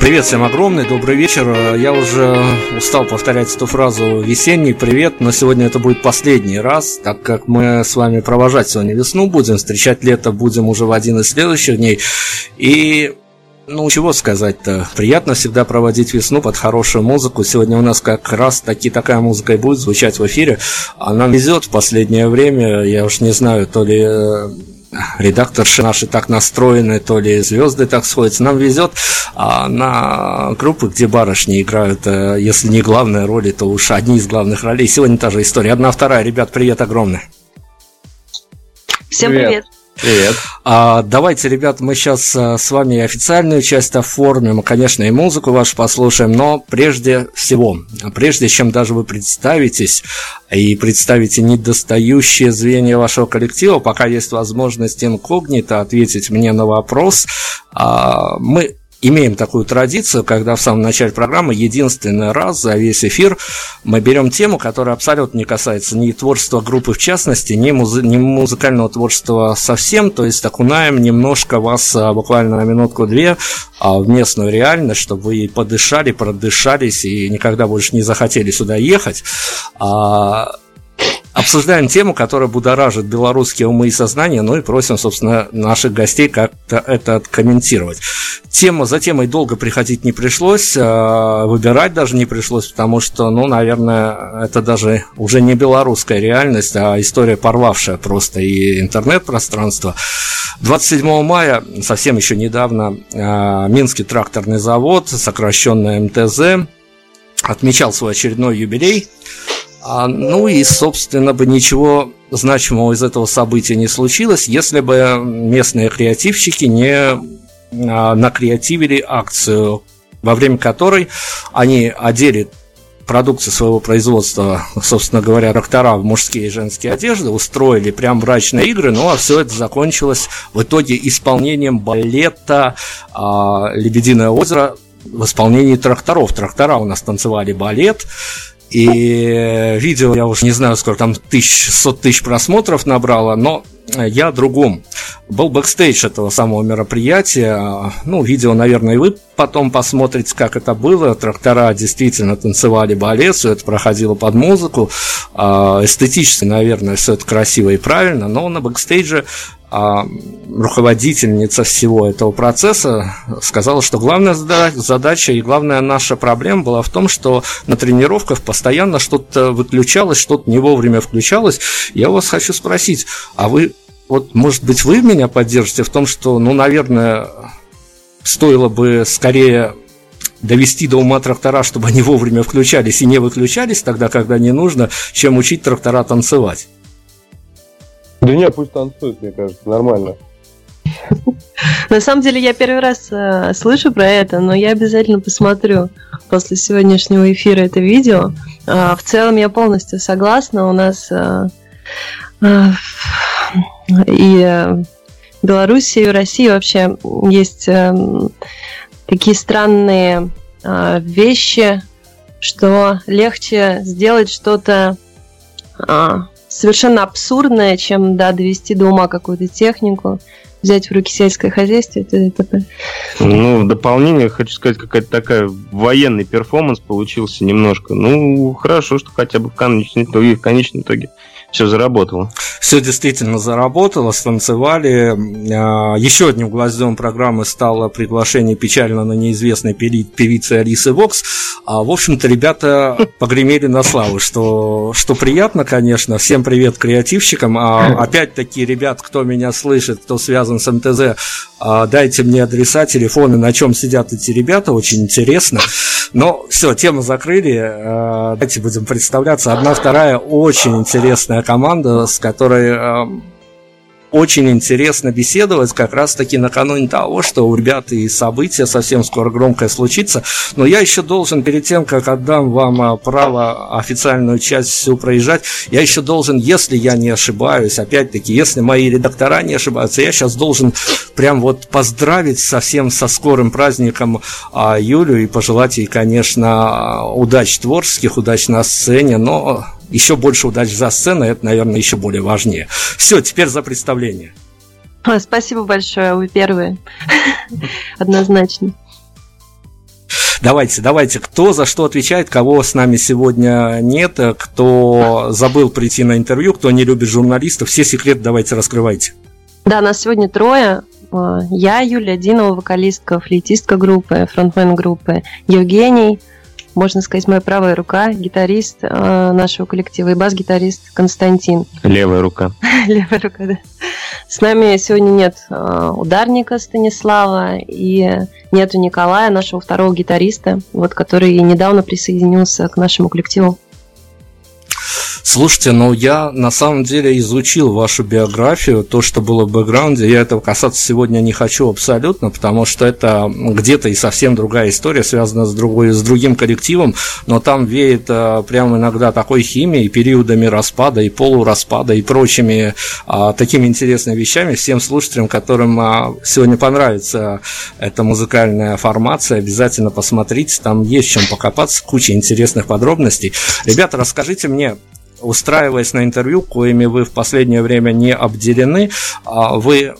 Привет всем огромный, добрый вечер. Я уже устал повторять эту фразу «весенний привет», но сегодня это будет последний раз, так как мы с вами провожать сегодня весну будем, встречать лето будем уже в один из следующих дней. И, чего сказать-то, приятно всегда проводить весну под хорошую музыку. Сегодня у нас как раз такая музыка и будет звучать в эфире. Она везет в последнее время, я уж не знаю, то ли редакторши наши так настроены, то ли звезды так сходятся. Нам везет на группы, где барышни играют, если не главные роли, то уж одни из главных ролей. Сегодня та же история. Одна-вторая. Ребят, привет огромный. Всем привет. Привет. Давайте, ребят, мы сейчас с вами официальную часть оформим, конечно, и музыку вашу послушаем, но прежде всего, прежде чем даже вы представитесь и представите недостающие звенья вашего коллектива, пока есть возможность инкогнито ответить мне на вопрос, мы имеем такую традицию, когда в самом начале программы единственный раз за весь эфир мы берем тему, которая абсолютно не касается ни творчества группы в частности, ни музыкального творчества совсем, то есть окунаем немножко вас буквально на минутку-две в местную реальность, чтобы вы подышали, продышались и никогда больше не захотели сюда ехать. Обсуждаем тему, которая будоражит белорусские умы и сознание, ну и просим, собственно, наших гостей как-то это откомментировать. Тема за темой долго приходить не пришлось, выбирать даже не пришлось, потому что, ну, наверное, это даже уже не белорусская реальность, а история, порвавшая просто и интернет-пространство. 27 мая, совсем еще недавно, Минский тракторный завод, сокращенный МТЗ, отмечал свой очередной юбилей. Ну и, собственно, бы ничего значимого из этого события не случилось, если бы местные креативщики не накреативили акцию, во время которой они одели продукцию своего производства, собственно говоря, трактора в мужские и женские одежды, устроили прям брачные игры, ну а все это закончилось в итоге исполнением балета «Лебединое озеро» в исполнении тракторов. Трактора у нас танцевали балет. И видео, я уж не знаю, сколько там 100 тысяч просмотров набрало, но я о другом. Был бэкстейдж этого самого мероприятия. Ну, видео, наверное, и вы потом посмотрите, как это было. Трактора действительно танцевали балет, все это проходило под музыку. Эстетически, наверное, все это красиво и правильно, но на бэкстейдже руководительница всего этого процесса сказала, что главная задача и главная наша проблема была в том, что на тренировках постоянно что-то выключалось, что-то не вовремя включалось. Я вас хочу спросить, а вы, вот, может быть, вы меня поддержите в том, что, ну, наверное, стоило бы скорее довести до ума трактора, чтобы они вовремя включались и не выключались тогда, когда не нужно, чем учить трактора танцевать? Да нет, пусть танцуют, мне кажется, нормально. На самом деле, я первый раз слышу про это, но я обязательно посмотрю после сегодняшнего эфира это видео. В целом, я полностью согласна. У нас и в Беларуси, и в России вообще есть такие странные вещи, что легче сделать что-то совершенно абсурдное, чем, да, довести до ума какую-то технику, взять в руки сельское хозяйство и т.д. Ну, в дополнение, хочу сказать, какая-то такая военный перформанс получился немножко. Ну, хорошо, что хотя бы в конечном итоге все заработало. Все действительно заработало, станцевали. Еще одним гвоздем программы стало приглашение печально на неизвестной певицы Алисы Вокс. В общем-то, ребята погремели на славу, что приятно, конечно. Всем привет креативщикам. Опять-таки, ребят, кто меня слышит, кто связан с МТЗ, дайте мне адреса, телефоны, на чем сидят эти ребята, очень интересно. Но все, тему закрыли. Давайте будем представляться. «ОднаВторая» очень интересная команда, с которой очень интересно беседовать, как раз-таки накануне того, что у ребят и событие совсем скоро громкое случится. Но я еще должен, перед тем, как отдам вам право официальную часть всю проезжать, я еще должен, если я не ошибаюсь, опять-таки, если мои редактора не ошибаются, я сейчас должен прям вот поздравить совсем со скорым праздником Юлю и пожелать ей, конечно, удач творческих, удач на сцене, но еще больше удач за сценой, это, наверное, еще более важнее. Все, теперь за представление. Спасибо большое, вы первые. Однозначно. Давайте, кто за что отвечает, кого с нами сегодня нет, кто забыл прийти на интервью, кто не любит журналистов, все секреты давайте раскрывайте. Да, нас сегодня трое. Я, Юлия Динова, вокалистка, флейтистка группы, фронтмен группы, Евгений, можно сказать, моя правая рука, гитарист нашего коллектива и бас-гитарист Константин. Левая рука. Левая рука, да. С нами сегодня нет ударника Станислава и нету Николая, нашего второго гитариста, вот, который недавно присоединился к нашему коллективу. Слушайте, ну я на самом деле изучил вашу биографию, то, что было в бэкграунде, я этого касаться сегодня не хочу абсолютно, потому что это где-то и совсем другая история, связана с другим коллективом, но там веет прямо иногда такой химией, периодами распада и полураспада и прочими такими интересными вещами. Всем слушателям, которым сегодня понравится эта музыкальная формация, обязательно посмотрите, там есть чем покопаться, куча интересных подробностей. Ребята, расскажите мне, устраиваясь на интервью, коими вы в последнее время не обделены, вы,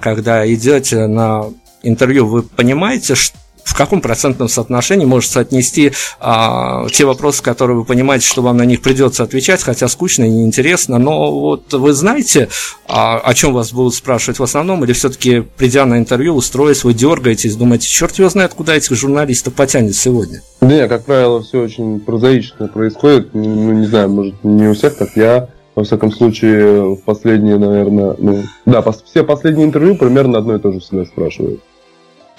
когда идете на интервью, вы понимаете, в каком процентном соотношении можете соотнести те вопросы, которые вы понимаете, что вам на них придется отвечать, хотя скучно и неинтересно, но вот вы знаете, о чем вас будут спрашивать в основном, или все-таки, придя на интервью, устроясь, вы дергаетесь, думаете, черт его знает, куда этих журналистов потянет сегодня? Да, как правило, все очень прозаично происходит, ну, не знаю, может, не у всех, как я, во всяком случае, в последние, наверное, все последние интервью примерно одно и то же всегда спрашивают.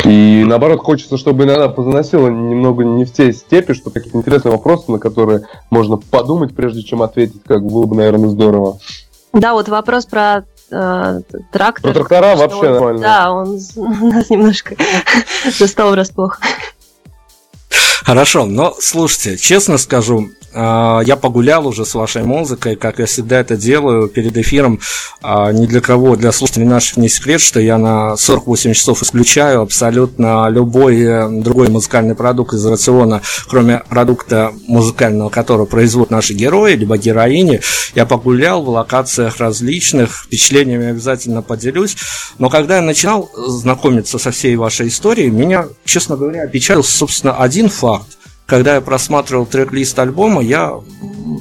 И наоборот, хочется, чтобы иногда позаносило немного не в те степи, что какие-то интересные вопросы, на которые можно подумать, прежде чем ответить, как было бы, наверное, здорово. Да, вот вопрос про трактор. Про трактора вообще нормально. Да, он нас немножко застал врасплох. Хорошо, но слушайте, честно скажу, я погулял уже с вашей музыкой, как я всегда это делаю перед эфиром, ни для кого, для слушателей наших не секрет, что я на 48 часов исключаю абсолютно любой другой музыкальный продукт из рациона, кроме продукта музыкального, который производят наши герои, либо героини. Я погулял в локациях различных, впечатлениями обязательно поделюсь, но когда я начинал знакомиться со всей вашей историей, меня, честно говоря, опечалил, собственно, один факт. Когда я просматривал трек-лист альбома, я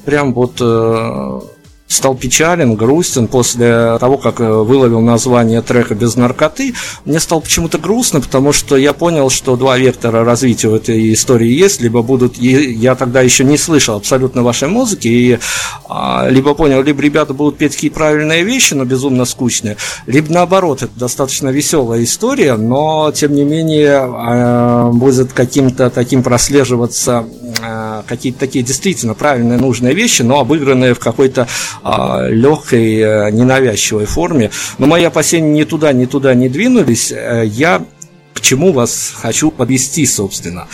прям вот стал печален, грустен после того, как выловил название трека «Без наркоты». Мне стало почему-то грустно, потому что я понял, что два вектора развития в этой истории есть. Либо будут, я тогда еще не слышал абсолютно вашей музыки, и либо понял, либо ребята будут петь какие правильные вещи, но безумно скучные, либо наоборот, это достаточно веселая история, но тем не менее будет каким-то таким прослеживаться какие-то такие действительно правильные, нужные вещи, но обыгранные в какой-то легкой, ненавязчивой форме. Но мои опасения ни туда не двинулись. Я к чему вас хочу подвести, собственно.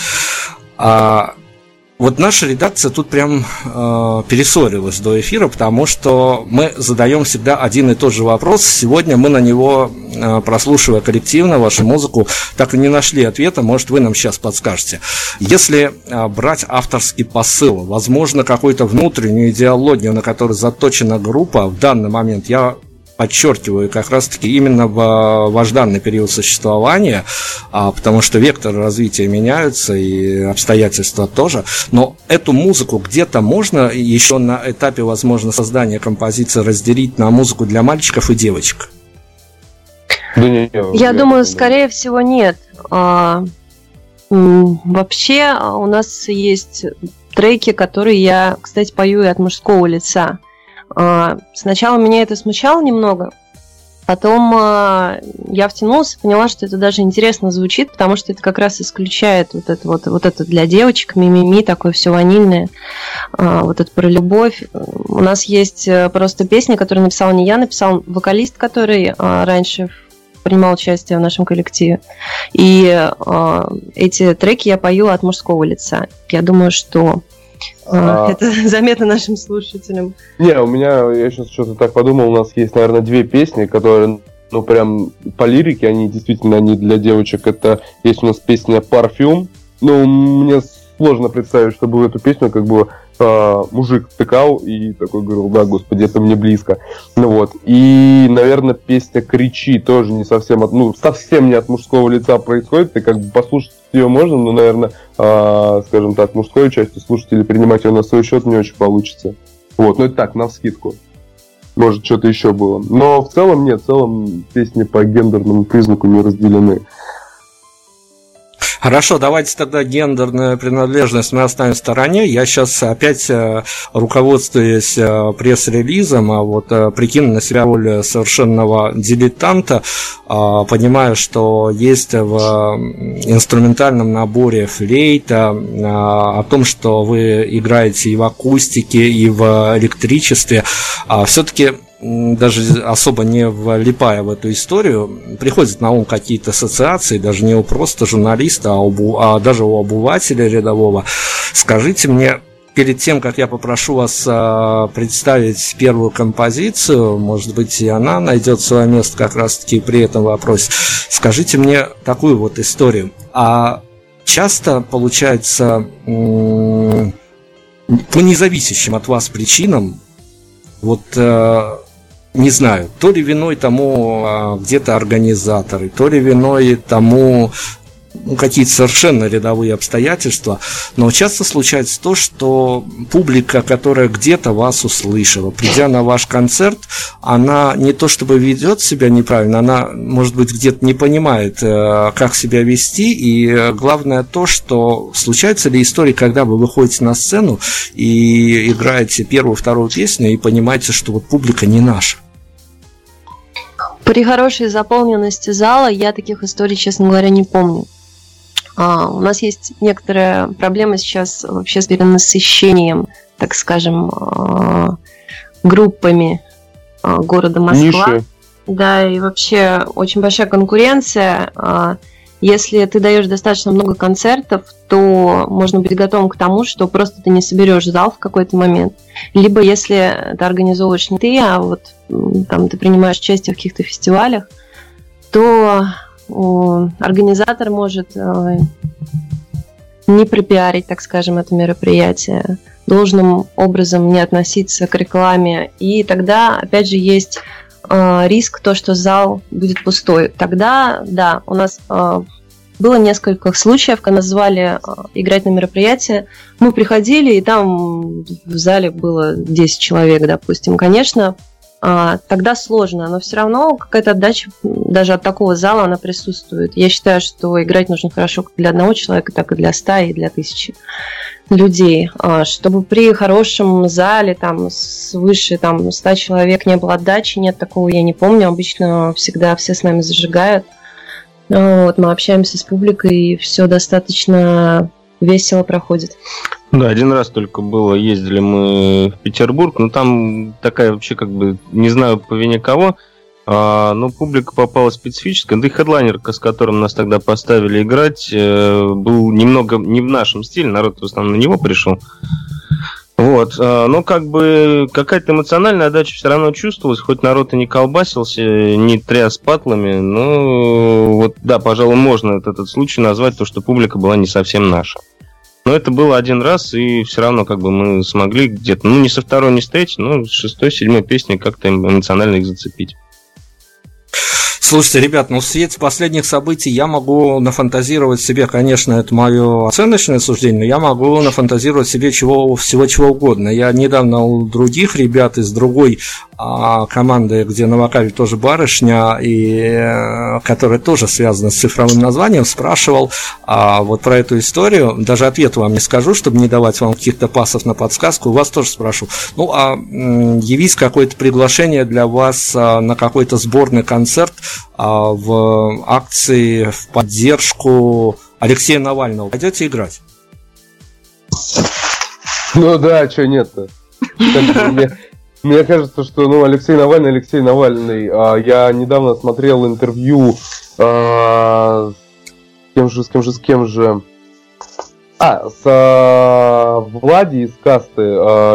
Вот наша редакция тут прям перессорилась до эфира, потому что мы задаем всегда один и тот же вопрос. Сегодня мы на него, прослушивая коллективно вашу музыку, так и не нашли ответа. Может, вы нам сейчас подскажете. Если брать авторский посыл, возможно, какую-то внутреннюю идеологию, на которую заточена группа в данный момент, я подчеркиваю, как раз-таки именно в ваш данный период существования, потому что векторы развития меняются и обстоятельства тоже, но эту музыку где-то можно еще на этапе, возможно, создания композиции разделить на музыку для мальчиков и девочек? Я думаю, скорее всего, нет. Вообще у нас есть треки, которые я, кстати, пою и от мужского лица. Сначала меня это смущало немного, потом я втянулась, поняла, что это даже интересно звучит, потому что это как раз исключает вот это для девочек, мимими, такое все ванильное, вот это про любовь. У нас есть просто песня, которую написала не я, написал вокалист, который раньше принимал участие в нашем коллективе. И эти треки я пою от мужского лица. Я думаю, что это заметно нашим слушателям. Не, у меня, я сейчас что-то так подумал, у нас есть, наверное, две песни, которые, ну, прям по лирике, они действительно, они для девочек. Это есть у нас песня «Парфюм». Ну, мне сложно представить, чтобы в эту песню как бы мужик втыкал и такой говорил, да, господи, это мне близко. Ну вот, и, наверное, песня «Кричи» тоже не совсем, совсем не от мужского лица происходит, и как бы послушать ее можно, но, наверное, скажем так, мужскую часть слушать или принимать ее на свой счет не очень получится. Вот, ну это так, навскидку. Может, что-то еще было. Но в целом нет, в целом песни по гендерному признаку не разделены. Хорошо, давайте тогда гендерную принадлежность мы оставим в стороне. Я сейчас опять, руководствуясь пресс-релизом, вот прикину на себя роль совершенного дилетанта, понимаю, что есть в инструментальном наборе флейта, о том, что вы играете и в акустике, и в электричестве. Все-таки, даже особо не влипая в эту историю, приходят на ум какие-то ассоциации, даже не у просто журналиста, а даже у обывателя рядового. Скажите мне, перед тем, как я попрошу вас представить первую композицию, может быть, и она найдет свое место как раз-таки при этом вопросе, скажите мне такую вот историю. А часто получается по независящим от вас причинам, вот не знаю, то ли виной тому где-то организаторы, то ли виной тому какие-то совершенно рядовые обстоятельства, но часто случается то, что публика, которая где-то вас услышала, придя на ваш концерт, она не то чтобы ведет себя неправильно, она, может быть, где-то не понимает, как себя вести, и главное то, что случается ли история, когда вы выходите на сцену и играете первую, вторую песню и понимаете, что вот публика не наша. При хорошей заполненности зала я таких историй, честно говоря, не помню. У нас есть некоторая проблема сейчас вообще с перенасыщением, так скажем, группами города Москва. Ниша. Да, и вообще очень большая конкуренция. Если ты даешь достаточно много концертов, то можно быть готовым к тому, что просто ты не соберешь зал в какой-то момент. Либо если ты организовываешь не ты, а вот там ты принимаешь участие в каких-то фестивалях, то организатор может не пропиарить, так скажем, это мероприятие, должным образом не относиться к рекламе. И тогда, опять же, есть риск то, что зал будет пустой. Тогда, да, у нас было несколько случаев, когда нас звали играть на мероприятие. Мы приходили, и там в зале было 10 человек, допустим. Конечно, тогда сложно, но все равно какая-то отдача даже от такого зала, она присутствует. Я считаю, что играть нужно хорошо как для одного человека, так и для 100 и для 1000 людей. Чтобы при хорошем зале там свыше там 100 человек не было отдачи, нет, такого я не помню. Обычно всегда все с нами зажигают. Вот, мы общаемся с публикой, и все достаточно весело проходит. Да, один раз только было, ездили мы в Петербург, но там такая вообще как бы, не знаю по вине кого, но публика попала специфическая, да и хедлайнер, с которым нас тогда поставили играть, был немного не в нашем стиле, народ в основном на него пришел. Вот, но как бы какая-то эмоциональная отдача все равно чувствовалась, хоть народ и не колбасился, не тряс патлами, но вот да, пожалуй, можно этот случай назвать, то, что публика была не совсем наша. Но это было один раз, и все равно как бы мы смогли где-то, ну не со второй, не с третьей, но с шестой, седьмой песни как-то эмоционально их зацепить. Слушайте, ребят, ну в свете последних событий я могу нафантазировать себе, конечно, это мое оценочное суждение, но я могу нафантазировать себе всего чего угодно. Я недавно у других ребят из другой команды, где на вокале тоже барышня, и которая тоже связана с цифровым названием, спрашивал вот про эту историю. Даже ответ вам не скажу, чтобы не давать вам каких-то пасов на подсказку. У вас тоже спрошу. Ну, а явись какое-то приглашение для вас на какой-то сборный концерт в акции в поддержку Алексея Навального. Пойдете играть? Ну да, чего нет-то? Мне кажется, что Алексей Навальный. Я недавно смотрел интервью с кем же. С Влади из Касты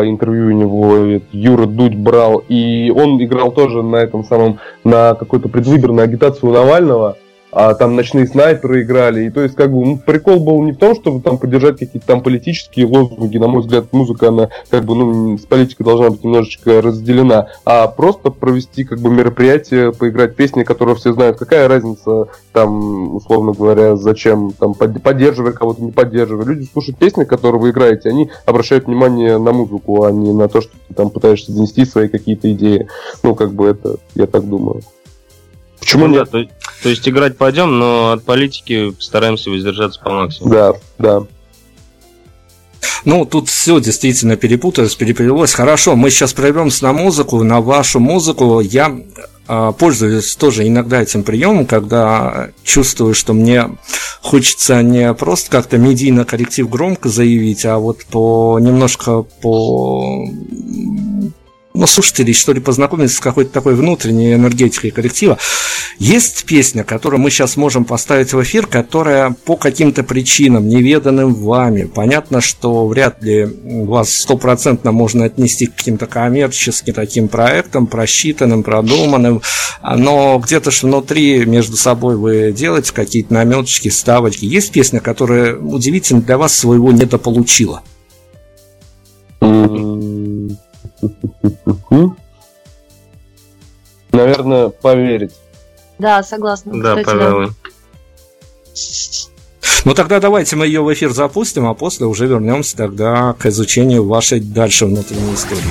интервью у него Юра Дудь брал, и он играл тоже на этом самом, на какой-то предвыборной агитацию у Навального, там «Ночные снайперы» играли, и то есть как бы прикол был не в том, чтобы там поддержать какие-то там политические лозунги, на мой взгляд, музыка, она как бы, с политикой должна быть немножечко разделена, а просто провести как бы мероприятие, поиграть песни, которые все знают, какая разница там, условно говоря, зачем там поддерживая кого-то, не поддерживая, люди слушают песни, которые вы играете, они обращают внимание на музыку, а не на то, что ты там пытаешься донести свои какие-то идеи, ну как бы это, я так думаю. Почему ну, нет? Да, то есть играть пойдем, но от политики стараемся воздержаться по максимуму. Да, да. Ну, тут все действительно перепуталось, переплелось. Хорошо, мы сейчас прервемся на музыку, на вашу музыку. Я пользуюсь тоже иногда этим приемом, когда чувствую, что мне хочется не просто как-то медийно коллектив громко заявить, а вот немножко слушателей, что ли, познакомиться с какой-то такой внутренней энергетикой коллектива. Есть песня, которую мы сейчас можем поставить в эфир, которая по каким-то причинам, неведанным вами, понятно, что вряд ли вас стопроцентно можно отнести к каким-то коммерческим таким проектам, просчитанным, продуманным, но где-то же внутри между собой вы делаете какие-то наметочки, ставочки. Есть песня, которая удивительно для вас своего недополучила? Наверное, поверить. Да, согласна. Да, пожалуй. Ну тогда давайте мы ее в эфир запустим, а после уже вернемся тогда к изучению вашей дальше внутренней истории.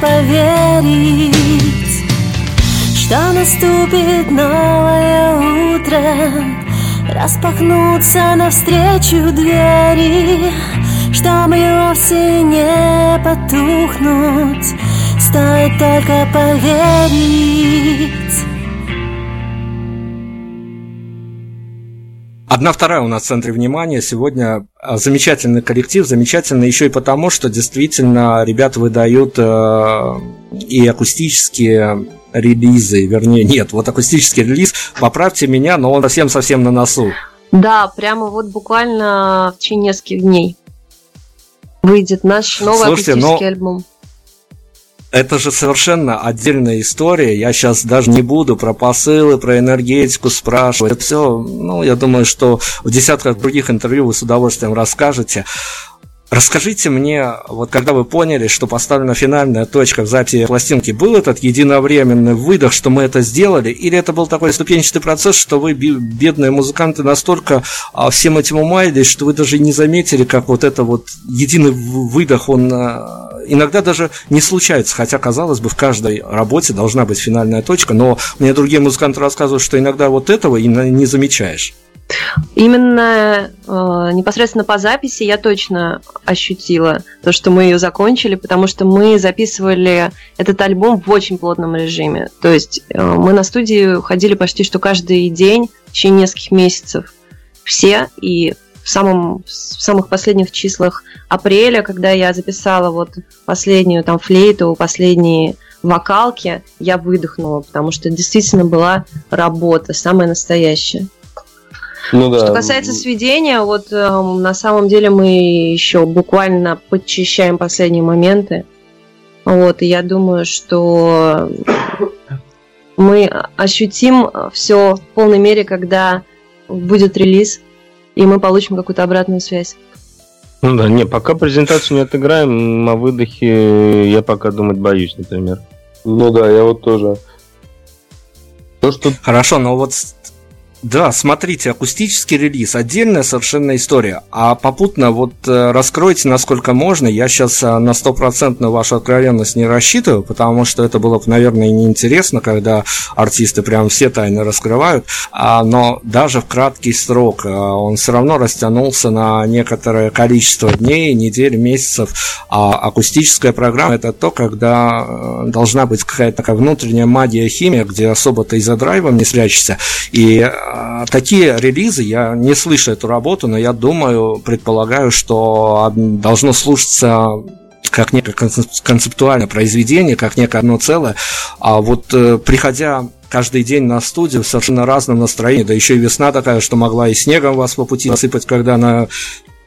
Поверить, что наступит новое утро, распахнутся навстречу двери, чтобы вовсе не потухнуть, стоит только поверить. «Одна-вторая» у нас в центре внимания. Сегодня замечательный коллектив, замечательный еще и потому, что действительно ребята выдают и акустические релизы, вернее, нет, вот акустический релиз, поправьте меня, но он совсем-совсем на носу. Да, прямо вот буквально в течение нескольких дней выйдет наш новый акустический альбом. Это же совершенно отдельная история. Я сейчас даже не буду про посылы, про энергетику спрашивать. Это все, ну, я думаю, что в десятках других интервью вы с удовольствием расскажете. Расскажите мне, вот когда вы поняли, что поставлена финальная точка в записи пластинки, был этот единовременный выдох, что мы это сделали, или это был такой ступенчатый процесс, что вы, бедные музыканты, настолько всем этим умаялись, что вы даже не заметили, как вот это вот единый выдох, он иногда даже не случается, хотя, казалось бы, в каждой работе должна быть финальная точка, но мне другие музыканты рассказывают, что иногда вот этого и не замечаешь. Именно непосредственно по записи я точно ощутила то, что мы ее закончили, потому что мы записывали этот альбом в очень плотном режиме. То есть мы на студии ходили почти что каждый день в течение нескольких месяцев. Все, и в самых последних числах апреля, когда я записала вот последнюю там флейту, последние вокалки, я выдохнула, потому что действительно была работа, самая настоящая. Ну, да. Что касается сведения, вот на самом деле мы еще буквально подчищаем последние моменты. Вот, и я думаю, что мы ощутим все в полной мере, когда будет релиз, и мы получим какую-то обратную связь. Ну да, не, пока презентацию не отыграем, о выдохе я пока думать боюсь, например. Ну да, я вот тоже. То, что... Хорошо, но вот... Да, смотрите, акустический релиз, отдельная совершенно история. А попутно вот раскройте, насколько можно. Я сейчас на 100% вашу откровенность не рассчитываю, потому что это было бы, наверное, неинтересно, когда артисты прям все тайны раскрывают. Но даже в краткий срок он все равно растянулся на некоторое количество дней, недель, месяцев. А акустическая программа — это то, когда должна быть какая-то такая внутренняя магия, химия, где особо-то и за драйвом не спрячешься. И такие релизы, я не слышу эту работу, но я думаю, предполагаю, что должно слушаться как некое концептуальное произведение, как некое одно целое. А вот приходя каждый день на студию в совершенно разном настроении, да еще и весна такая, что могла и снегом вас по пути насыпать, когда на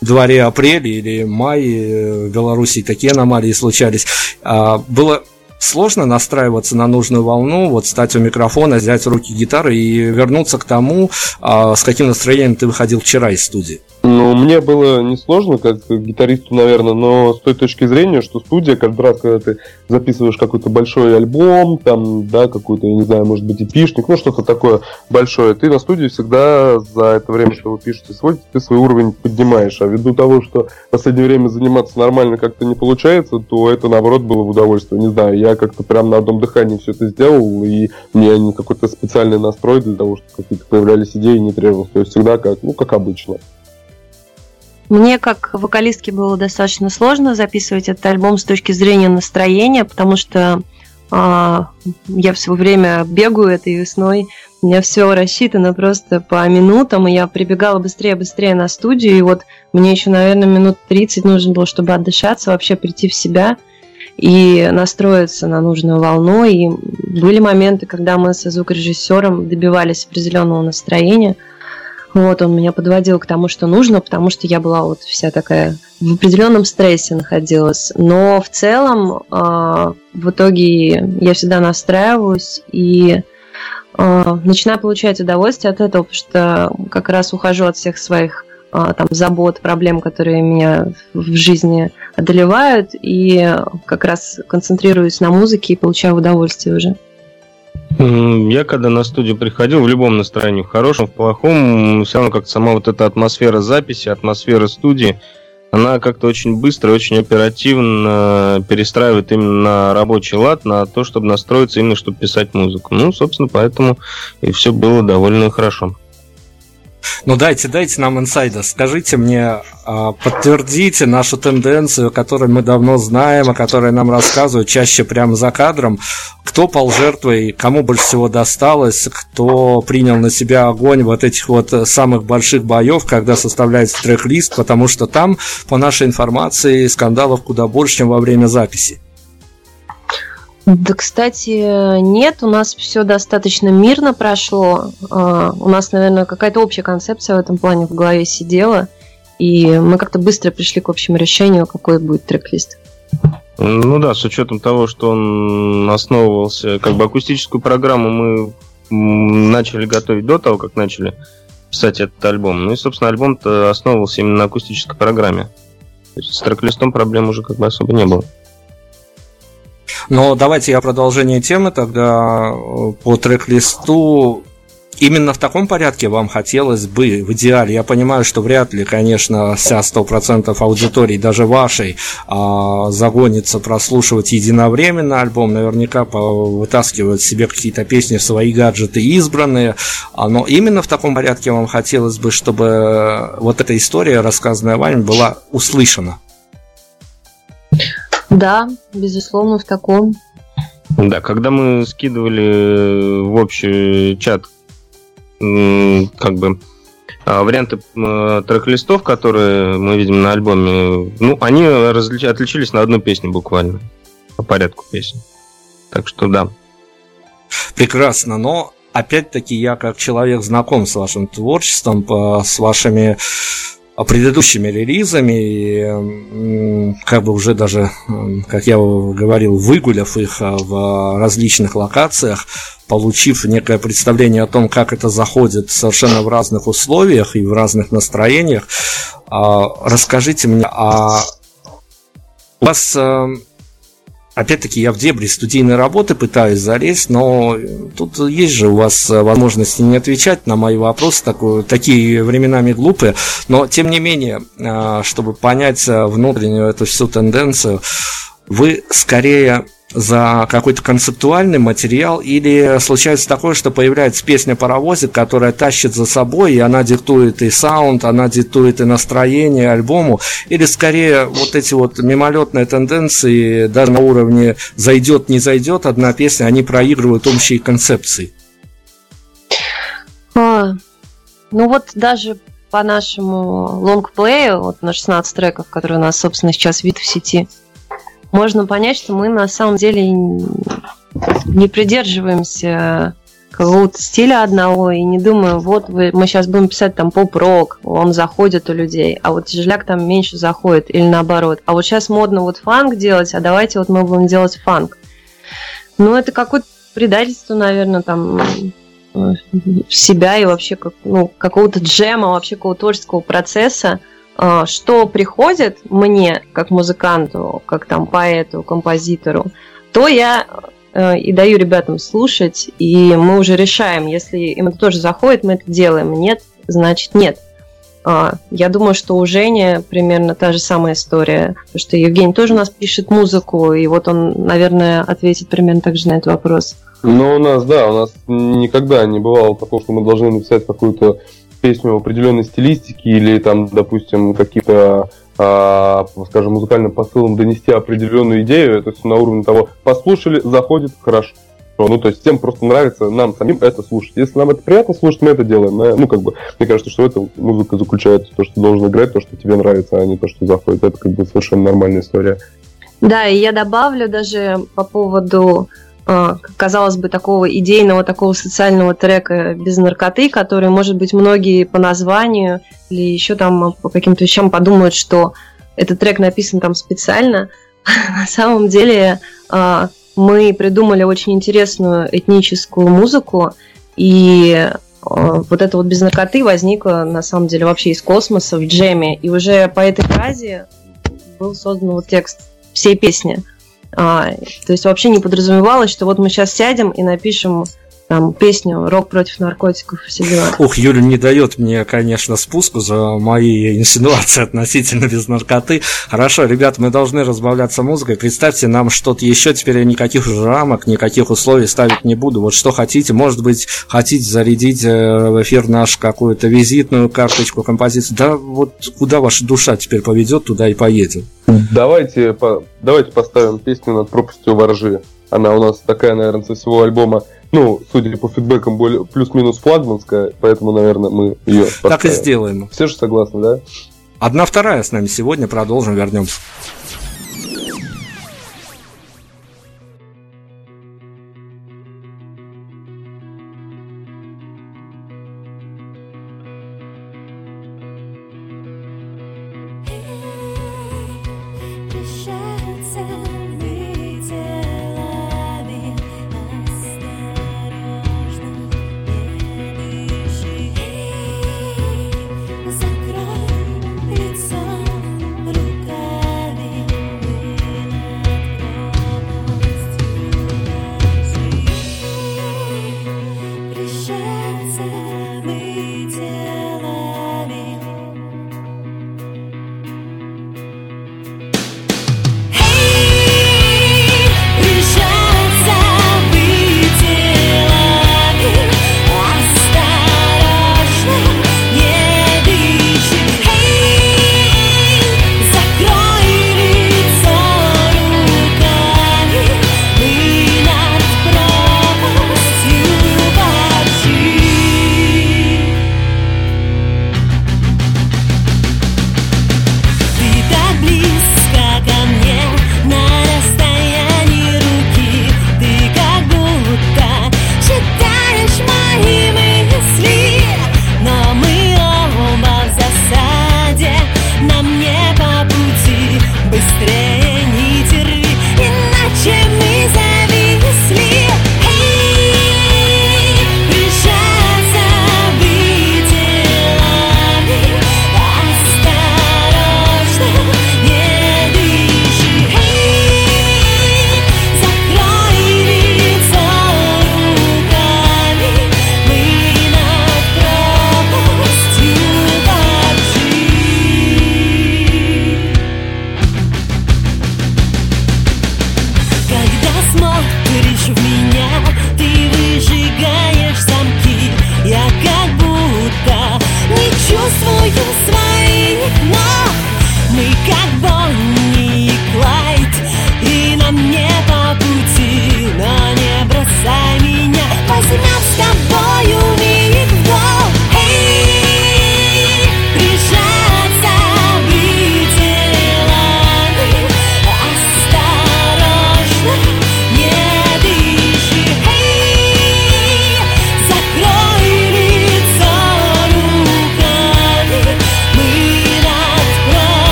дворе апрель или май в Беларуси такие аномалии случались, было... Сложно настраиваться на нужную волну, вот встать у микрофона, взять в руки гитары и вернуться к тому, с каким настроением ты выходил вчера из студии. Ну, мне было несложно, как гитаристу, наверное, но с той точки зрения, что студия, каждый раз, когда ты записываешь какой-то большой альбом, там, да, какой-то, я не знаю, может быть, эпишник, ну, что-то такое большое, ты на студии всегда за это время, что вы пишете, сводите, ты свой уровень поднимаешь, а ввиду того, что в последнее время заниматься нормально как-то не получается, то это, наоборот, было в удовольствие, не знаю, я как-то прям на одном дыхании все это сделал, и у меня не какой-то специальный настрой для того, чтобы какие-то появлялись идеи, не требовалось, то есть всегда как, ну, как обычно. Мне, как вокалистке, было достаточно сложно записывать этот альбом с точки зрения настроения, потому что я все время бегаю этой весной, у меня все рассчитано просто по минутам, и я прибегала быстрее-быстрее на студию, и вот мне еще, наверное, минут 30 нужно было, чтобы отдышаться, вообще прийти в себя и настроиться на нужную волну. И были моменты, когда мы со звукорежиссером добивались определенного настроения. Вот, он меня подводил к тому, что нужно, потому что я была вот вся такая в определенном стрессе находилась. Но в целом в итоге я всегда настраиваюсь и начинаю получать удовольствие от этого, потому что как раз ухожу от всех своих там, забот, проблем, которые меня в жизни одолевают, и как раз концентрируюсь на музыке и получаю удовольствие уже. Я когда на студию приходил, в любом настроении, в хорошем, в плохом, все равно как-то сама вот эта атмосфера записи, атмосфера студии, она как-то очень быстро, очень оперативно перестраивает именно на рабочий лад, на то, чтобы настроиться, именно чтобы писать музыку. Ну, собственно, поэтому и все было довольно хорошо. Ну дайте нам инсайда, скажите мне, подтвердите нашу тенденцию, которую мы давно знаем, о которой нам рассказывают чаще прямо за кадром. Кто пал жертвой, кому больше всего досталось, кто принял на себя огонь вот этих вот самых больших боев, когда составляется трек-лист, потому что там, по нашей информации, скандалов куда больше, чем во время записи. Да, кстати, нет, у нас все достаточно мирно прошло. У нас, наверное, какая-то общая концепция в этом плане в голове сидела, и мы как-то быстро пришли к общему решению, какой будет трек-лист. Ну да, с учетом того, что он основывался, как бы акустическую программу мы начали готовить до того, как начали писать этот альбом. Ну и, собственно, альбом-то основывался именно на акустической программе. То есть с трек-листом проблем уже как бы особо не было. Но давайте я продолжение темы тогда по трек-листу. Именно в таком порядке вам хотелось бы в идеале. Я понимаю, что вряд ли, конечно, вся 100% аудитории, даже вашей, загонится прослушивать единовременно альбом. Наверняка вытаскивают себе какие-то песни в свои гаджеты избранные. Но именно в таком порядке вам хотелось бы, чтобы вот эта история, рассказанная вами, была услышана. Да, безусловно, в таком. Да, когда мы скидывали в общий чат как бы варианты трек-листов, которые мы видим на альбоме, ну, они отличились на одну песню буквально, по порядку песен. Так что да. Прекрасно, но опять-таки я как человек знаком с вашим творчеством, с вашими предыдущими релизами, как бы уже даже, как я говорил, выгуляв их в различных локациях, получив некое представление о том, как это заходит совершенно в разных условиях и в разных настроениях, расскажите мне, а у вас, опять-таки, я в дебри студийной работы пытаюсь залезть, но тут есть же у вас возможности не отвечать на мои вопросы, такие временами глупые, но, тем не менее, чтобы понять внутреннюю эту всю тенденцию, вы скорее за какой-то концептуальный материал или случается такое, что появляется песня «Паровозик», которая тащит за собой, и она диктует и саунд, она диктует и настроение альбому, или скорее вот эти вот мимолетные тенденции даже на уровне «зайдет, не зайдет» одна песня, они проигрывают общие концепции? Ну вот даже по нашему лонгплею, вот на 16 треков, которые у нас, собственно, сейчас вид в сети, можно понять, что мы на самом деле не придерживаемся какого-то стиля одного и не думаем, вот мы сейчас будем писать там поп-рок, он заходит у людей, а вот тяжеляк там меньше заходит или наоборот. А вот сейчас модно вот фанк делать, а давайте вот мы будем делать фанк. Ну, это какое-то предательство, наверное, там себя и вообще какого-то джема, вообще какого-то творческого процесса. Что приходит мне, как музыканту, как там поэту, композитору, то я и даю ребятам слушать, и мы уже решаем, если им это тоже заходит, мы это делаем, нет, значит нет. Я думаю, что у Жени примерно та же самая история, потому что Евгений тоже у нас пишет музыку, и вот он, наверное, ответит примерно так же на этот вопрос. Ну, у нас никогда не бывало такого, что мы должны написать какую-то песню в определенной стилистике или там, допустим, какие-то, скажем, музыкальным посылом донести определенную идею, это все на уровне того, послушали, заходит, хорошо. Ну, то есть всем просто нравится, нам самим это слушать. Если нам это приятно слушать, мы это делаем. Ну, как бы, мне кажется, что эта музыка заключается в том, что должен играть, то, что тебе нравится, а не то, что заходит. Это как бы совершенно нормальная история. Да, и я добавлю даже по поводу, казалось бы, такого идейного, такого социального трека без наркоты, который, может быть, многие по названию или еще там по каким-то вещам подумают, что этот трек написан там специально. На самом деле мы придумали очень интересную этническую музыку, и вот это вот без наркоты возникло, на самом деле, вообще из космоса в джеме. И уже по этой фразе был создан вот текст всей песни. То есть вообще не подразумевалось, что вот мы сейчас сядем и напишем там песню «Рок против наркотиков» и все дела. Ух, Юля не дает мне, конечно, спуску за мои инсинуации относительно без наркоты. Хорошо, ребят, мы должны разбавляться музыкой. Представьте нам что-то еще. Теперь я никаких рамок, никаких условий ставить не буду. Вот что хотите. Может быть, хотите зарядить в эфир нашу какую-то визитную карточку, композицию. Да вот куда ваша душа теперь поведет, туда и поедет. Давайте поставим песню «Над пропастью воржи». Она у нас такая, наверное, со всего альбома. Ну, судя по фидбэкам, более, плюс-минус флагманская, поэтому, наверное, мы ее поставим. Так и сделаем. Все же согласны, да? Одна-вторая с нами сегодня, продолжим, вернемся.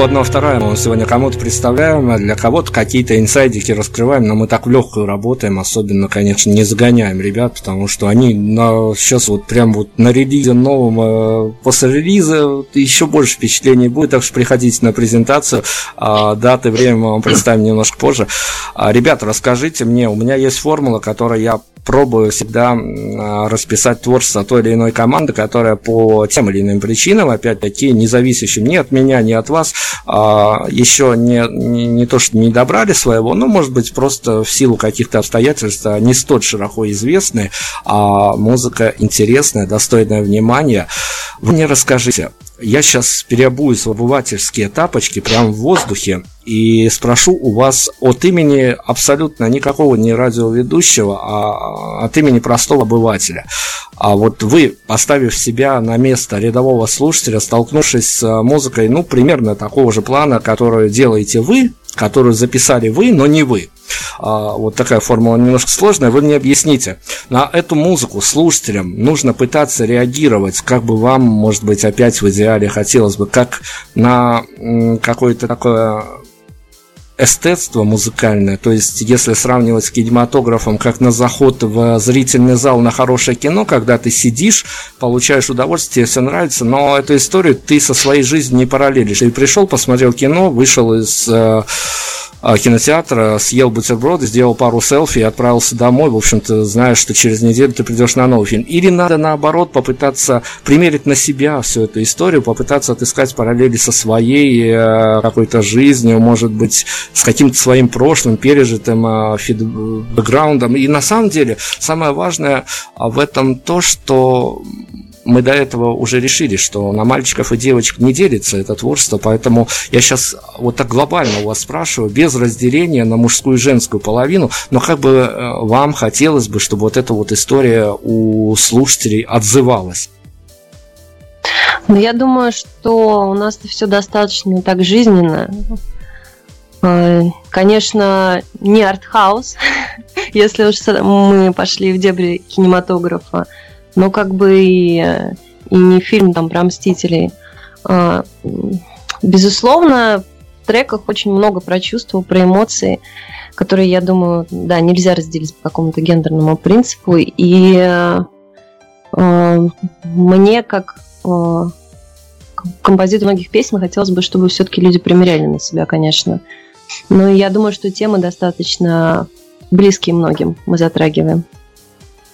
Одна-вторая мы сегодня кому-то представляем, а для кого-то какие-то инсайдики раскрываем, но мы так в легкую работаем, особенно, конечно, не загоняем ребят, потому что они сейчас вот прям вот на релизе новом, после релиза еще больше впечатлений будет, так что приходите на презентацию, даты, время мы вам представим немножко позже. Ребята, расскажите мне, у меня есть формула, которую я пробую всегда расписать творчество той или иной команды, которая по тем или иным причинам, опять-таки, не зависящим ни от меня, ни от вас, еще не то, что не добрали своего, но, может быть, просто в силу каких-то обстоятельств не столь широко известны, а музыка интересная, достойная внимания. Вы мне расскажите. Я сейчас переобуюсь в обывательские тапочки прямо в воздухе и спрошу у вас от имени абсолютно никакого не радиоведущего, а от имени простого обывателя. А вот вы, поставив себя на место рядового слушателя, столкнувшись с музыкой, ну, примерно такого же плана, которую делаете вы, которую записали вы, но не вы. Вот такая формула немножко сложная. Вы мне объясните, на эту музыку слушателям нужно пытаться реагировать, как бы вам, может быть, опять в идеале хотелось бы, как на какое-то такое эстетство музыкальное, то есть если сравнивать с кинематографом, как на заход в зрительный зал на хорошее кино, когда ты сидишь, получаешь удовольствие, тебе все нравится, но эту историю ты со своей жизнью не параллелишь. Ты пришел, посмотрел кино, вышел из кинотеатра, съел бутерброд, сделал пару селфи и отправился домой, в общем-то, знаешь, что через неделю ты придешь на новый фильм. Или надо, наоборот, попытаться примерить на себя всю эту историю, попытаться отыскать параллели со своей какой-то жизнью, может быть, с каким-то своим прошлым, пережитым бэкграундом. И на самом деле самое важное в этом то, что мы до этого уже решили, что на мальчиков и девочек не делится это творчество, поэтому я сейчас вот так глобально у вас спрашиваю, без разделения на мужскую и женскую половину, но как бы вам хотелось бы, чтобы вот эта вот история у слушателей отзывалась? Ну, я думаю, что у нас-то все достаточно так жизненно. Конечно, не артхаус, если уж мы пошли в дебри кинематографа, но как бы и не фильм там про «Мстителей». Безусловно, в треках очень много про чувства, про эмоции, которые, я думаю, да, нельзя разделить по какому-то гендерному принципу. И мне, как композитор многих песен, хотелось бы, чтобы все-таки люди примеряли на себя, конечно. Но я думаю, что темы достаточно близкие многим мы затрагиваем.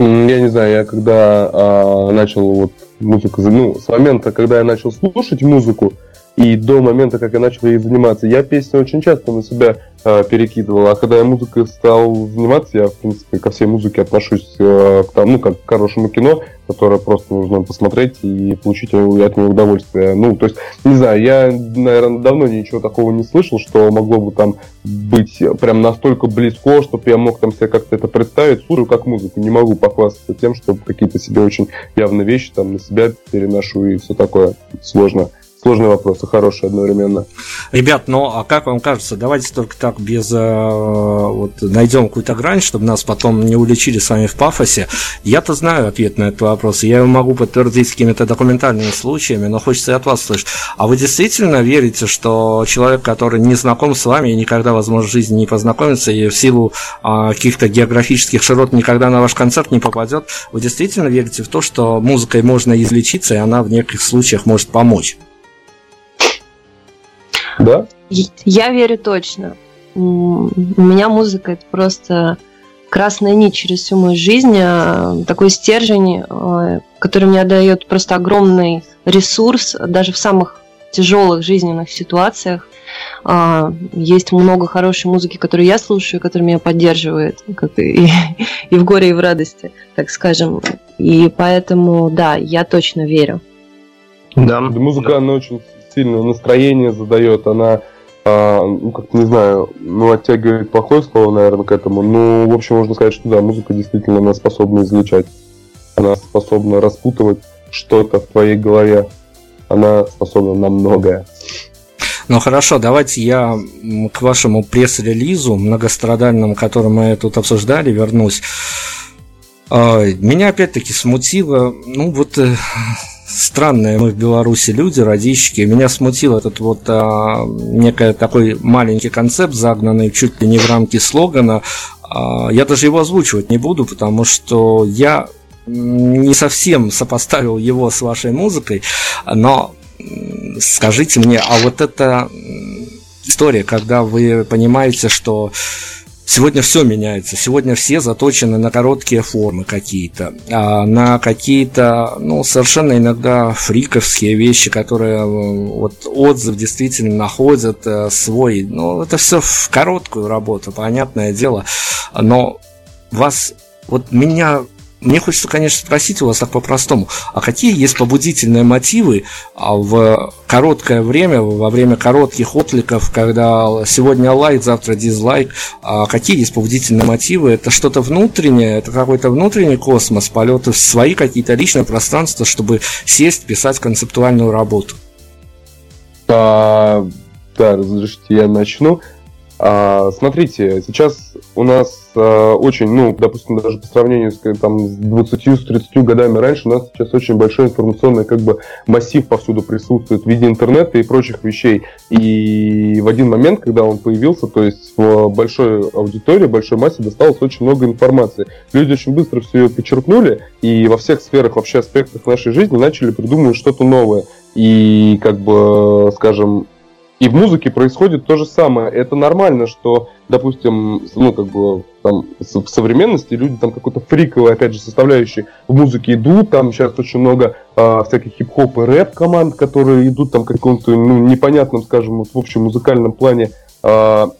Я не знаю, я когда начал вот музыку, ну, с момента, когда я начал слушать музыку и до момента, как я начал ей заниматься, я песни очень часто на себя перекидывал, а когда я музыкой стал заниматься, я, в принципе, ко всей музыке отношусь к тому, как к хорошему кино, которое просто нужно посмотреть и получить от него удовольствие. Ну, то есть, не знаю, я, наверное, давно ничего такого не слышал, что могло бы там быть прям настолько близко, чтобы я мог там себе как-то это представить. Слушаю как музыку, не могу похвастаться тем, что какие-то себе очень явные вещи там на себя переношу и все такое. Сложно. Сложный вопрос и хороший одновременно. Ребят, ну а как вам кажется, давайте только так без вот, найдем какую-то грань, чтобы нас потом не уличили с вами в пафосе. Я-то знаю ответ на этот вопрос, и я его могу подтвердить какими-то документальными случаями, но хочется и от вас слышать. А вы действительно верите, что человек, который не знаком с вами и никогда, возможно, в жизни не познакомится, и в силу каких-то географических широт никогда на ваш концерт не попадет, вы действительно верите в то, что музыкой можно излечиться, и она в некоторых случаях может помочь? Да? Я верю точно. У меня музыка — это просто красная нить через всю мою жизнь, такой стержень, который мне дает просто огромный ресурс, даже в самых тяжелых жизненных ситуациях. Есть много хорошей музыки, которую я слушаю, которая меня поддерживает и в горе, и в радости, так скажем. И поэтому, да, я точно верю. Да, музыка, она очень сильно настроение задает, она, ну, как-то, не знаю, ну, оттягивает плохое слово, наверное, к этому. Ну, в общем, можно сказать, что да, музыка действительно, она способна излечать. Она способна распутывать что-то в твоей голове. Она способна на многое. Ну хорошо, давайте я к вашему пресс-релизу многострадальному, который мы тут обсуждали, вернусь. Меня опять-таки смутило, ну вот... Странные мы в Беларуси люди, родички. Меня смутил этот вот некий такой маленький концепт, загнанный чуть ли не в рамки слогана. Я даже его озвучивать не буду, потому что я не совсем сопоставил его с вашей музыкой. Но скажите мне, а вот эта история, когда вы понимаете, что Сегодня все меняется, сегодня все заточены на короткие формы какие-то, на какие-то, ну, совершенно иногда фриковские вещи, которые, вот, отзыв действительно находят свой, ну, это все в короткую работу, понятное дело, но вас, вот меня... Мне хочется, конечно, спросить у вас так по-простому, а какие есть побудительные мотивы в короткое время, во время коротких откликов, когда сегодня лайк, завтра дизлайк, какие есть побудительные мотивы? Это что-то внутреннее, это какой-то внутренний космос, полеты в свои какие-то личные пространства, чтобы сесть, писать концептуальную работу? Да, разрешите, я начну. Смотрите, сейчас у нас очень, ну, допустим, даже по сравнению там, с 20-30 годами раньше, у нас сейчас очень большой информационный как бы массив повсюду присутствует в виде интернета и прочих вещей. И в один момент, когда он появился, то есть в большой аудитории, большой массе досталось очень много информации. Люди очень быстро все ее почерпнули и во всех сферах, вообще аспектах нашей жизни начали придумывать что-то новое. И, как бы, скажем... И в музыке происходит то же самое. Это нормально, что, допустим, ну, как бы, там, в современности люди там какой-то фриковый, опять же, составляющий в музыке идут. Там сейчас очень много всяких хип-хоп и рэп-команд, которые идут там каком-то, ну, непонятном, скажем, вот, в общем музыкальном плане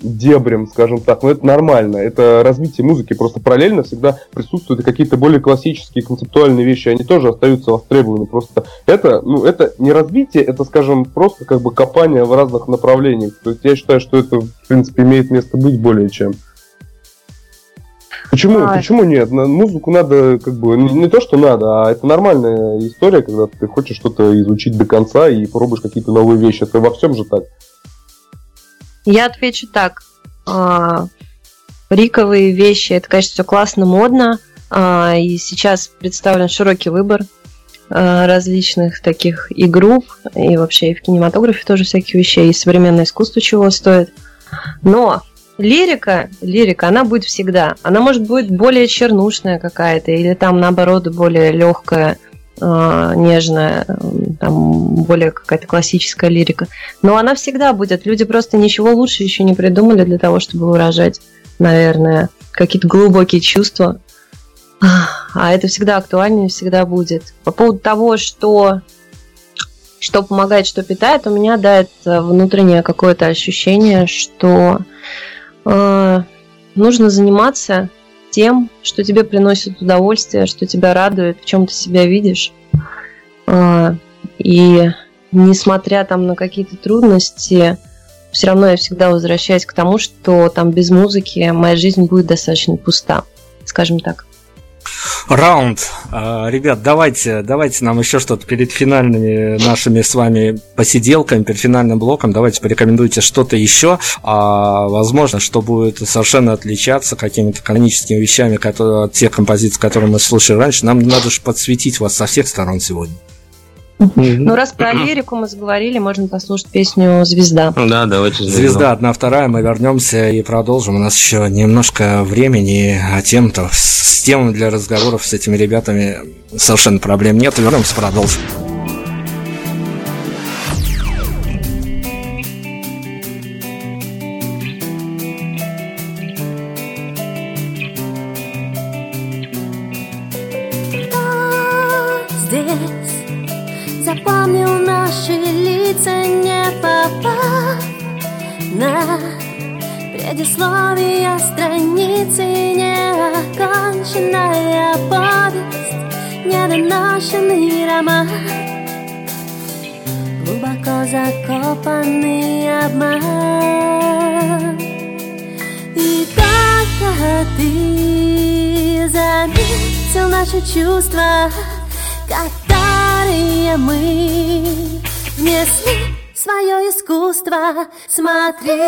дебрем, скажем так. Но это нормально. Это развитие музыки. Просто параллельно всегда присутствуют и какие-то более классические концептуальные вещи. Они тоже остаются востребованы. Просто это, ну, это не развитие, это, скажем, просто как бы копание в разных направлениях. То есть я считаю, что это, в принципе, имеет место быть более чем. Почему нет? На музыку надо, как бы, не то, что надо, а это нормальная история, когда ты хочешь что-то изучить до конца и пробуешь какие-то новые вещи. Это во всем же так. Я отвечу так. Фриковые вещи, это, конечно, все классно, модно. И сейчас представлен широкий выбор различных таких и групп, и вообще и в кинематографе тоже всяких вещей, и современное искусство чего стоит. Но лирика, она будет всегда. Она, может, будет более чернушная какая-то, или там, наоборот, более легкая, нежная, там более какая-то классическая лирика. Но она всегда будет. Люди просто ничего лучше еще не придумали для того, чтобы выражать, наверное, какие-то глубокие чувства. А это всегда актуально и всегда будет. По поводу того, что помогает, что питает, у меня, да, это внутреннее какое-то ощущение, что нужно заниматься тем, что тебе приносит удовольствие, что тебя радует, в чем ты себя видишь. И несмотря там на какие-то трудности, все равно я всегда возвращаюсь к тому, что там без музыки моя жизнь будет достаточно пуста, скажем так. Раунд. Ребят, давайте нам еще что-то перед финальными нашими с вами посиделками, перед финальным блоком, давайте порекомендуйте что-то еще, возможно, что будет совершенно отличаться какими-то каноническими вещами от тех композиций, которые мы слушали раньше. Нам надо же подсветить вас со всех сторон сегодня. Ну, раз про лирику мы заговорили, можно послушать песню «Звезда». Да, давайте «Звезда». «Звезда», «Одна-вторая», мы вернемся и продолжим. У нас еще немножко времени, а тем-то с темами для разговоров с этими ребятами совершенно проблем нет. Вернемся, продолжим. Предисловие страницы, неоконченная повесть, недоношенный роман, глубоко закопанный обман. И как ты заметил наши чувства, которые мы внесли в свое искусство? Смотри.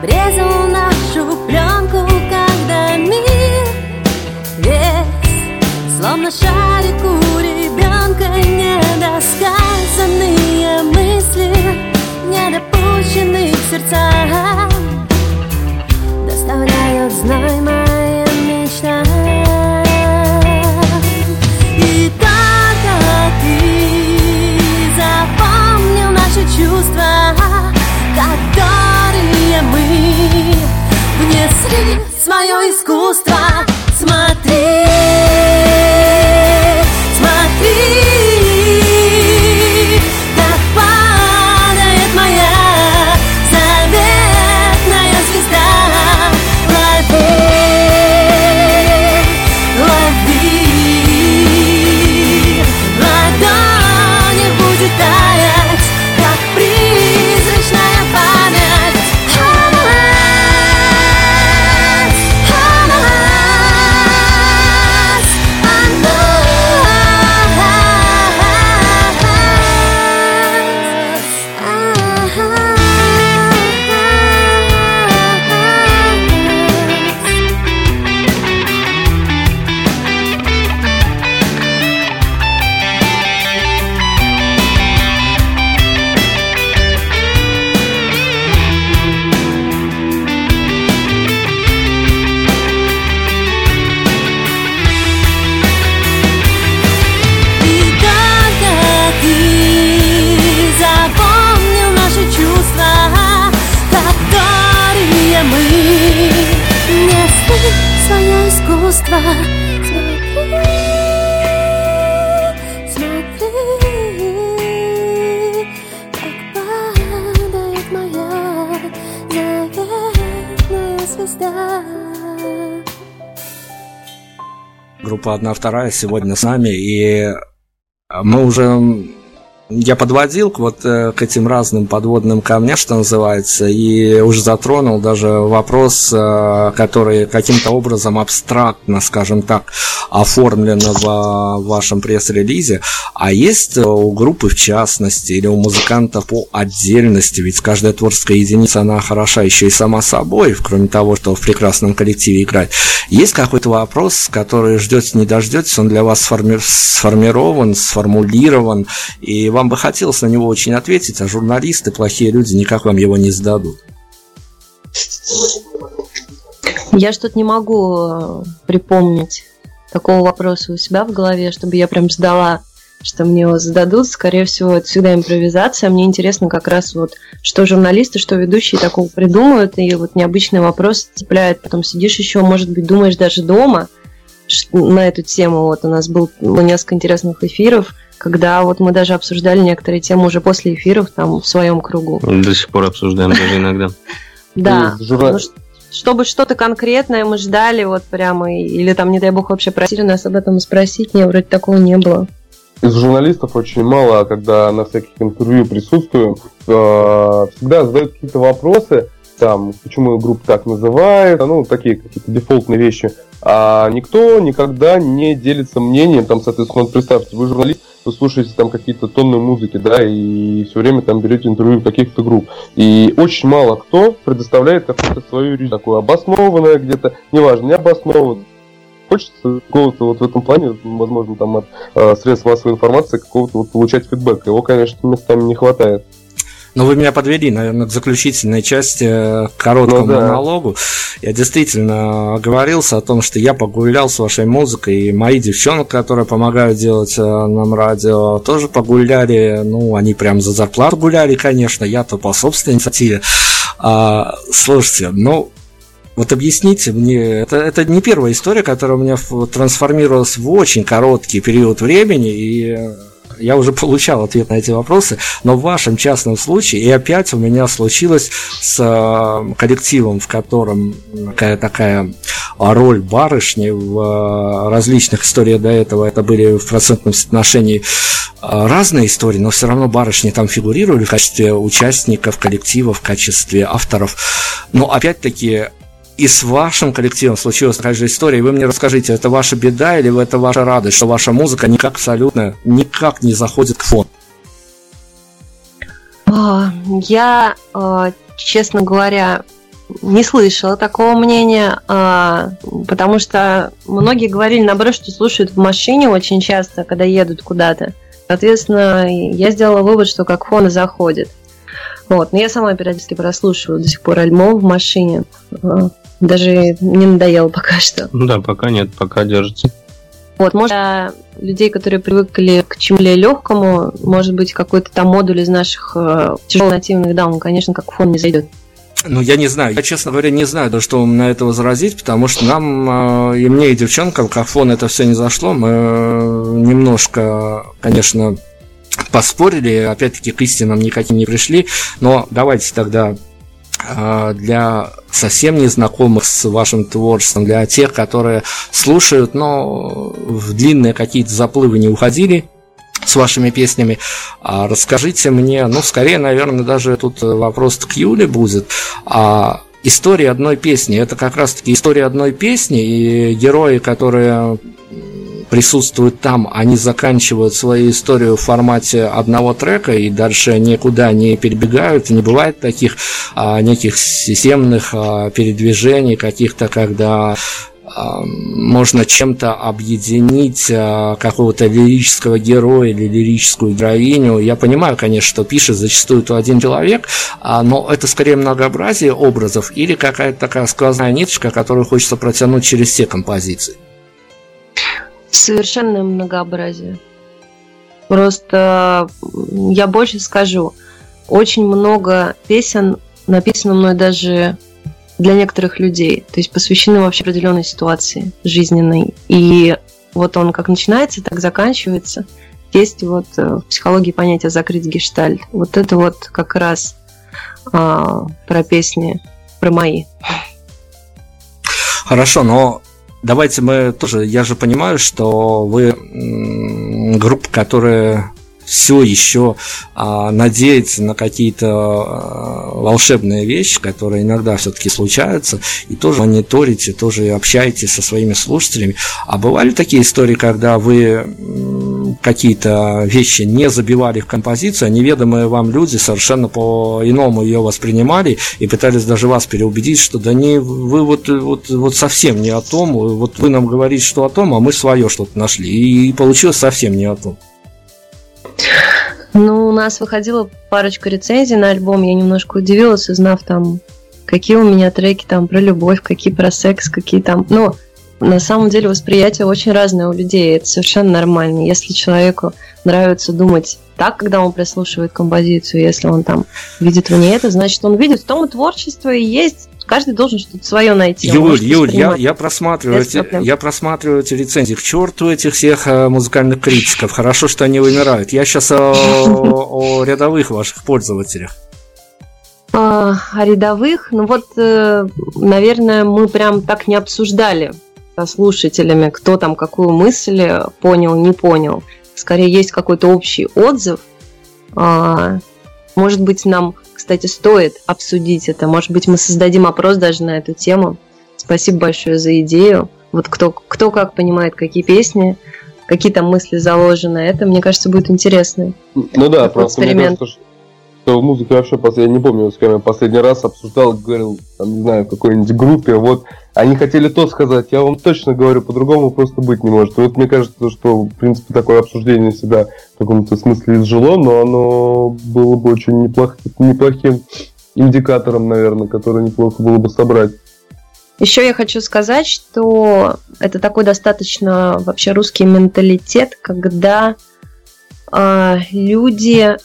обрезал нашу пленку, когда мир весь словно шарик у ребенка. Недосказанные мысли, недопущенные в сердца, доставляют зной моим мечтам. И так, как ты запомнил наши чувства, которые мы внесли в свое искусство. Смотри, смотри, как падает моя заветная звезда. Лови, лови, в ладони будет таять, как призрачная память. Свое искусство. Смотри, смотри, как падает моя заветная звезда. Группа «ОднаВторая» сегодня с нами, и мы уже... Я подводил к этим разным подводным камням, что называется, и уже затронул даже вопрос, который каким-то образом абстрактно, скажем так, оформлен в вашем пресс-релизе. А есть у группы в частности или у музыканта по отдельности, ведь каждая творческая единица, она хороша еще и сама собой, кроме того, что в прекрасном коллективе играть. Есть какой-то вопрос, который ждете, не дождетесь, он для вас сформирован, сформулирован, и вам бы хотелось на него очень ответить, а журналисты, плохие люди, никак вам его не сдадут. Я что-то не могу припомнить такого вопроса у себя в голове, чтобы я прям ждала, что мне его зададут. Скорее всего, это всегда импровизация. Мне интересно как раз вот, что журналисты, что ведущие такого придумают, и вот необычный вопрос цепляет. Потом сидишь еще, может быть, думаешь даже дома на эту тему. Вот у нас было несколько интересных эфиров, когда вот мы даже обсуждали некоторые темы уже после эфиров там в своем кругу. До сих пор обсуждаем даже иногда. Да, чтобы что-то конкретное мы ждали вот прямо, или там, не дай бог, вообще просили нас об этом спросить, не, вроде такого не было. Из журналистов очень мало, когда на всяких интервью присутствуем, всегда задают какие-то вопросы, там, почему группу так называют, ну, такие какие-то дефолтные вещи. А никто никогда не делится мнением, там, соответственно, представьте, вы журналист, вы слушаете там какие-то тонны музыки, да, и все время там берете интервью каких-то групп. И очень мало кто предоставляет какую-то свою речь, такую обоснованную где-то, неважно, не обоснованную. Хочется какого-то вот в этом плане, возможно, там от средств массовой информации какого-то вот получать фидбэк. Его, конечно, местами не хватает. Но вы меня подвели, наверное, к заключительной части, к короткому монологу. Я действительно оговорился о том, что я погулял с вашей музыкой, и мои девчонки, которые помогают делать нам радио, тоже погуляли. Ну, они прям за зарплату гуляли, конечно, я-то по собственной инициативе. Слушайте, ну... Вот объясните мне, это не первая история, которая у меня трансформировалась в очень короткий период времени, и я уже получал ответ на эти вопросы, но в вашем частном случае, и опять у меня случилось с коллективом, в котором такая роль барышни в различных историях до этого, это были в процентном соотношении разные истории, но все равно барышни там фигурировали в качестве участников коллектива, в качестве авторов, но опять-таки... И с вашим коллективом случилась такая же история. И вы мне расскажите, это ваша беда или это ваша радость, что ваша музыка никак абсолютно никак не заходит к фону? Я, честно говоря, не слышала такого мнения, потому что многие говорили, наоборот, что слушают в машине очень часто, когда едут куда-то. Соответственно, я сделала вывод, что как фон заходит. Вот. Но я сама периодически прослушиваю до сих пор альбом в машине. Даже не надоело пока что. Ну да, пока нет, пока держится. Вот, может, для людей, которые привыкли к чему-либо легкому, может быть, какой-то там модуль из наших тяжелых нативных даун, конечно, как фон не зайдет. Ну, я не знаю. Я, честно говоря, не знаю, что на это возразить, потому что нам, и мне, и девчонкам, как фон это все не зашло. Мы немножко, конечно, поспорили, опять-таки к истинам никаким не пришли. Но давайте тогда для совсем незнакомых с вашим творчеством, для тех, которые слушают, но в длинные какие-то заплывы не уходили с вашими песнями, расскажите мне, ну, скорее, наверное, даже тут вопрос к Юле будет, история одной песни. Это как раз-таки история одной песни, и герои, которые присутствуют там, они заканчивают свою историю в формате одного трека и дальше никуда не перебегают. Не бывает таких неких системных передвижений, каких-то, когда можно чем-то объединить какого-то лирического героя или лирическую героиню. Я понимаю, конечно, что пишет зачастую то один человек, но это скорее многообразие образов или какая-то такая сквозная ниточка, которую хочется протянуть через все композиции. Совершенное многообразие. Просто я больше скажу. Очень много песен написано мной даже для некоторых людей. То есть посвящены вообще определенной ситуации жизненной. И вот он как начинается, так заканчивается. Есть вот в психологии понятие «закрыть гештальт». Вот это вот как раз про песни, про мои. Хорошо, но... Давайте мы тоже, я же понимаю, что вы группа, которая все еще надеется на какие-то волшебные вещи, которые иногда все-таки случаются, и тоже мониторите, тоже общаетесь со своими слушателями. А бывали такие истории, когда вы какие-то вещи не забивали в композицию, а неведомые вам люди совершенно по-иному ее воспринимали и пытались даже вас переубедить, что да не, вы вот совсем не о том, вот вы нам говорите, что о том, а мы свое что-то нашли, и получилось совсем не о том. Ну, у нас выходила парочка рецензий на альбом. Я немножко удивилась, узнав там, какие у меня треки там про любовь, какие про секс, какие там... Ну, на самом деле восприятие очень разное у людей. Это совершенно нормально. Если человеку нравится думать так, когда он прослушивает композицию, если он там видит в ней это, значит, он видит в том и творчество и есть. Каждый должен что-то свое найти. Юль, я просматриваю эти рецензии. К черту этих всех музыкальных критиков. Хорошо, что они вымирают. Я сейчас о рядовых ваших пользователях. О рядовых? Ну вот, наверное, мы прям так не обсуждали со слушателями, кто там какую мысль понял, не понял. Скорее, есть какой-то общий отзыв. Может быть, нам... Кстати, стоит обсудить это. Может быть, мы создадим опрос даже на эту тему. Спасибо большое за идею. Вот кто как понимает, какие песни, какие там мысли заложены. Это, мне кажется, будет интересно. Ну да, просто мне кажется, что музыка вообще... Я не помню, с кем я последний раз обсуждал, говорил, там, не знаю, в какой-нибудь группе. Вот они хотели то сказать. Я вам точно говорю, по-другому просто быть не может. Вот мне кажется, что, в принципе, такое обсуждение себя в каком-то смысле изжило, но оно было бы очень неплохим индикатором, наверное, который неплохо было бы собрать. Еще я хочу сказать, что это такой достаточно вообще русский менталитет, когда люди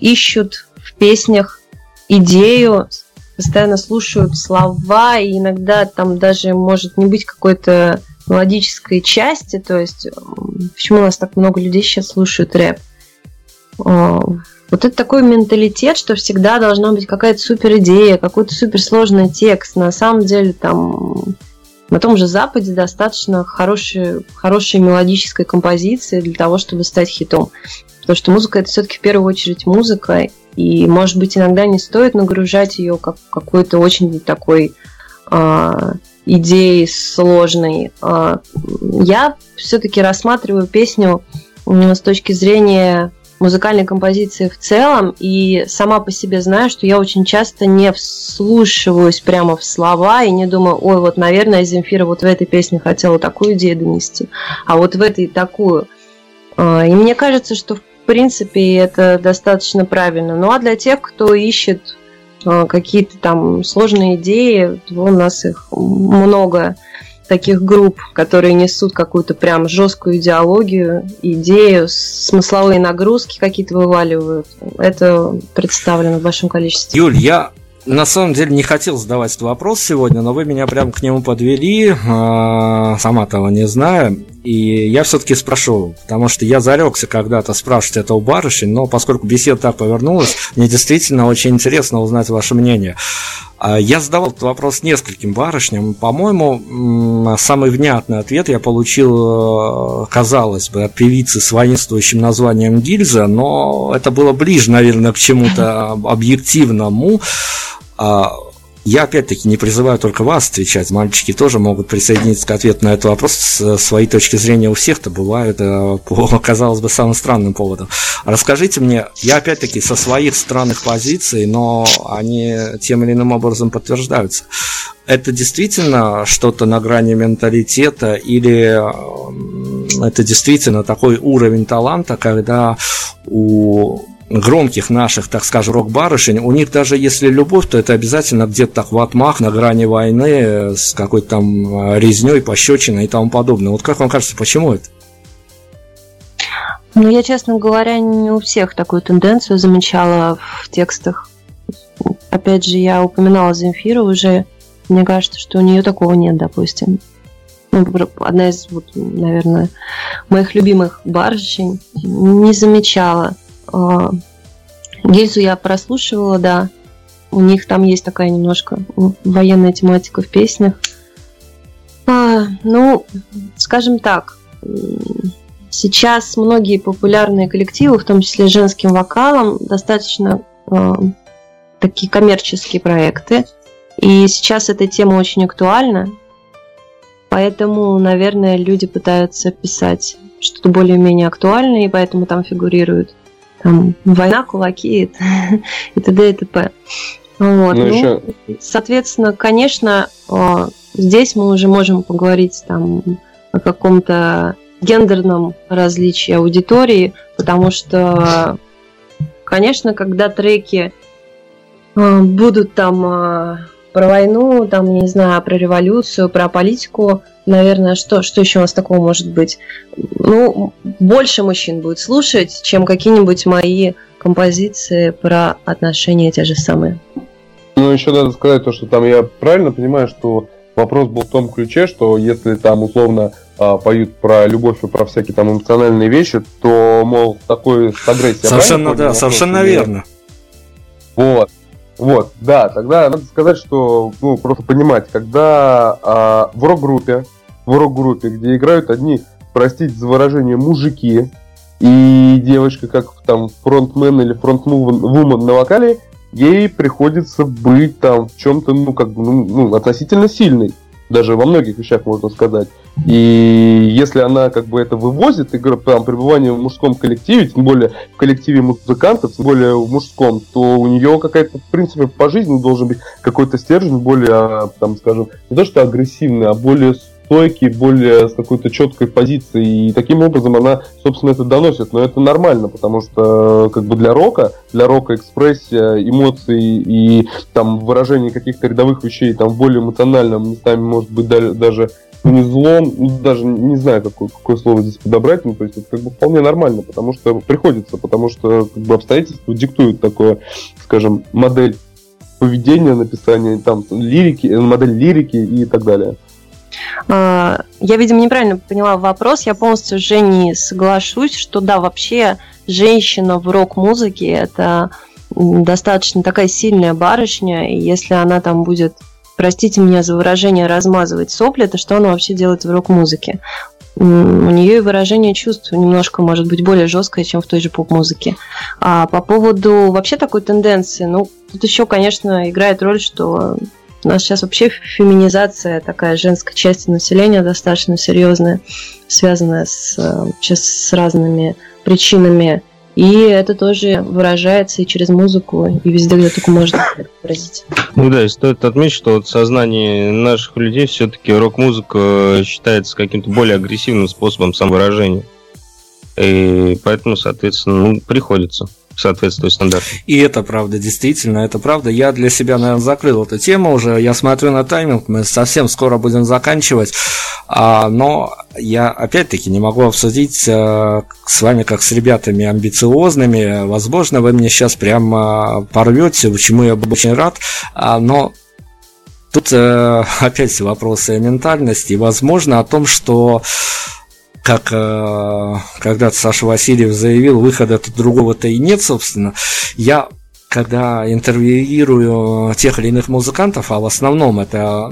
ищут в песнях идею, постоянно слушают слова, и иногда там даже может не быть какой-то мелодической части, то есть почему у нас так много людей сейчас слушают рэп? Вот это такой менталитет, что всегда должна быть какая-то супер идея, какой-то суперсложный текст. На самом деле там на том же Западе достаточно хорошей мелодической композиции для того, чтобы стать хитом. Потому что музыка — это все-таки в первую очередь музыка, и, может быть, иногда не стоит нагружать ее как какой-то очень такой идеей сложной. Я все-таки рассматриваю песню с точки зрения музыкальной композиции в целом, и сама по себе знаю, что я очень часто не вслушиваюсь прямо в слова и не думаю, ой, вот, наверное, Земфира вот в этой песне хотела такую идею донести, а вот в этой такую. И мне кажется, что в принципе это достаточно правильно. Ну а для тех, кто ищет какие-то там сложные идеи, то у нас их много, таких групп, которые несут какую-то прям жесткую идеологию, идею, смысловые нагрузки какие-то вываливают. Это представлено в большом количестве. Юль, я на самом деле не хотел задавать этот вопрос сегодня, но вы меня прям к нему подвели, сама того не знаю, и я все-таки спрошу, потому что я зарекся когда-то спрашивать это у барышень, но поскольку беседа так повернулась, мне действительно очень интересно узнать ваше мнение. Я задавал этот вопрос нескольким барышням. По-моему, самый внятный ответ я получил, казалось бы, от певицы с воинствующим названием «Гильза», но это было ближе, наверное, к чему-то объективному. Я, опять-таки, не призываю только вас отвечать. Мальчики тоже могут присоединиться к ответу на этот вопрос. С своей точки зрения у всех-то бывают по, казалось бы, самым странным поводом. Расскажите мне, я, опять-таки, со своих странных позиций, но они тем или иным образом подтверждаются. Это действительно что-то на грани менталитета или это действительно такой уровень таланта, когда у громких наших, так скажем, рок-барышень, у них даже если любовь, то это обязательно где-то так в отмах, на грани войны, с какой-то там резней, пощечиной и тому подобное. Вот как вам кажется, почему это? Ну, я, честно говоря, не у всех такую тенденцию замечала в текстах. Опять же, я упоминала Земфиру уже. Мне кажется, что у нее такого нет, допустим. Одна из, наверное, моих любимых барышень, не замечала. Гильзу я прослушивала, да. У них там есть такая немножко военная тематика в песнях. Ну, скажем так, сейчас многие популярные коллективы, в том числе с женским вокалом, достаточно такие коммерческие проекты. И сейчас эта тема очень актуальна. Поэтому, наверное, люди пытаются писать что-то более-менее актуальное, и поэтому там фигурируют там война, кулаки и т.д. и т.п. Вот. Ну, еще... соответственно, конечно, здесь мы уже можем поговорить там о каком-то гендерном различии аудитории, потому что, конечно, когда треки будут там про войну, там, я не знаю, про революцию, про политику, наверное, что еще у нас такого может быть? Ну, больше мужчин будет слушать, чем какие-нибудь мои композиции про отношения те же самые. Ну, еще надо сказать то, что там я правильно понимаю, что вопрос был в том ключе, что если там условно поют про любовь и про всякие там эмоциональные вещи, то, мол, такой с агрессией. Совершенно, да, совершенно верно. Вот. Вот, да, тогда надо сказать, что, ну, просто понимать, когда в рок-группе, где играют одни, простите за выражение, мужики, и девочка, как там фронтмен или фронтвумен на вокале, ей приходится быть там в чем-то, ну, как бы, ну, относительно сильной, даже во многих вещах можно сказать. И если она как бы это вывозит, и там, пребывание в мужском коллективе, тем более в коллективе музыкантов, тем более в мужском, то у нее какая-то, в принципе, по жизни должен быть какой-то стержень более, там, скажем, не то что агрессивный, а более стойкий, более с какой-то четкой позицией. И таким образом она, собственно, это доносит. Но это нормально, потому что как бы для рока экспрессия, эмоции и там выражение каких-то рядовых вещей там в более эмоциональном, местами, может быть, даже не злом, даже не знаю, какое слово здесь подобрать, ну, то есть это как бы вполне нормально, потому что приходится, потому что как бы обстоятельства диктуют такое, скажем, модель поведения, написания, там, лирики, модель лирики и так далее. Я, видимо, неправильно поняла вопрос, я полностью с Женей соглашусь, что да, вообще женщина в рок-музыке это достаточно такая сильная барышня, и если она там будет, простите меня за выражение, размазывать сопли, это что она вообще делает в рок-музыке? У нее и выражение чувств немножко, может быть, более жесткое, чем в той же поп-музыке. А по поводу вообще такой тенденции, ну, тут еще, конечно, играет роль, что у нас сейчас вообще феминизация такая женской части населения достаточно серьезная, связанная с разными причинами. И это тоже выражается и через музыку, и везде, где только можно это выразить. Ну да, и стоит отметить, что вот в сознании наших людей все-таки рок-музыка считается каким-то более агрессивным способом самовыражения. И поэтому, соответственно, приходится соответствовать стандартам. И это правда, действительно, это правда. Я для себя, наверное, закрыл эту тему уже. Я смотрю на тайминг, мы совсем скоро будем заканчивать. Но я, опять-таки, не могу обсудить с вами, как с ребятами амбициозными. Возможно, вы мне сейчас прямо порвете, чему я был очень рад. Но тут опять вопросы ментальности. Возможно, о том, что... Как когда-то Саша Васильев заявил, выхода тут другого-то и нет, собственно. Я, когда интервьюирую тех или иных музыкантов, а в основном это,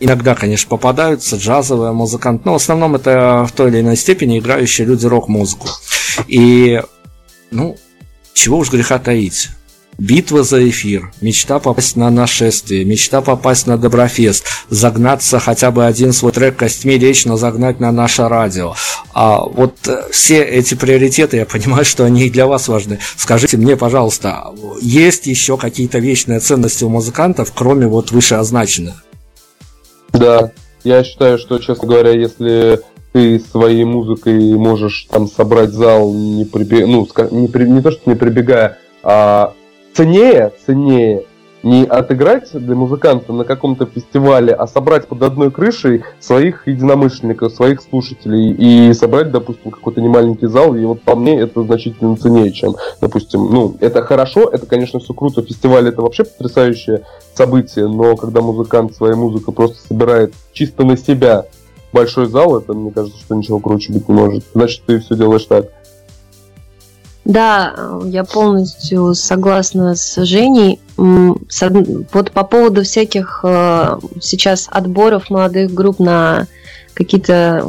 иногда, конечно, попадаются джазовые музыканты, но в основном это в той или иной степени играющие люди рок-музыку. И, чего уж греха таить. Битва за эфир, мечта попасть на «Нашествие», мечта попасть на «Доброфест», загнаться хотя бы один свой трек костьми лично загнать на наше радио. Вот все эти приоритеты, я понимаю, что они и для вас важны. Скажите мне, пожалуйста, есть еще какие-то вечные ценности у музыкантов, кроме вот вышеозначенных? Да, я считаю, что, честно говоря, если... ты своей музыкой можешь там собрать зал, не прибегая, а ценнее не отыграть для музыканта на каком-то фестивале, а собрать под одной крышей своих единомышленников, своих слушателей и собрать, допустим, какой-то немаленький зал, и вот по мне это значительно ценнее, чем, допустим, это хорошо, это, конечно, все круто, фестиваль это вообще потрясающее событие, но когда музыкант своей музыкой просто собирает чисто на себя большой зал, это, мне кажется, что ничего круче быть не может, значит, ты все делаешь так. Да, я полностью согласна с Женей. Вот по поводу всяких сейчас отборов молодых групп на какие-то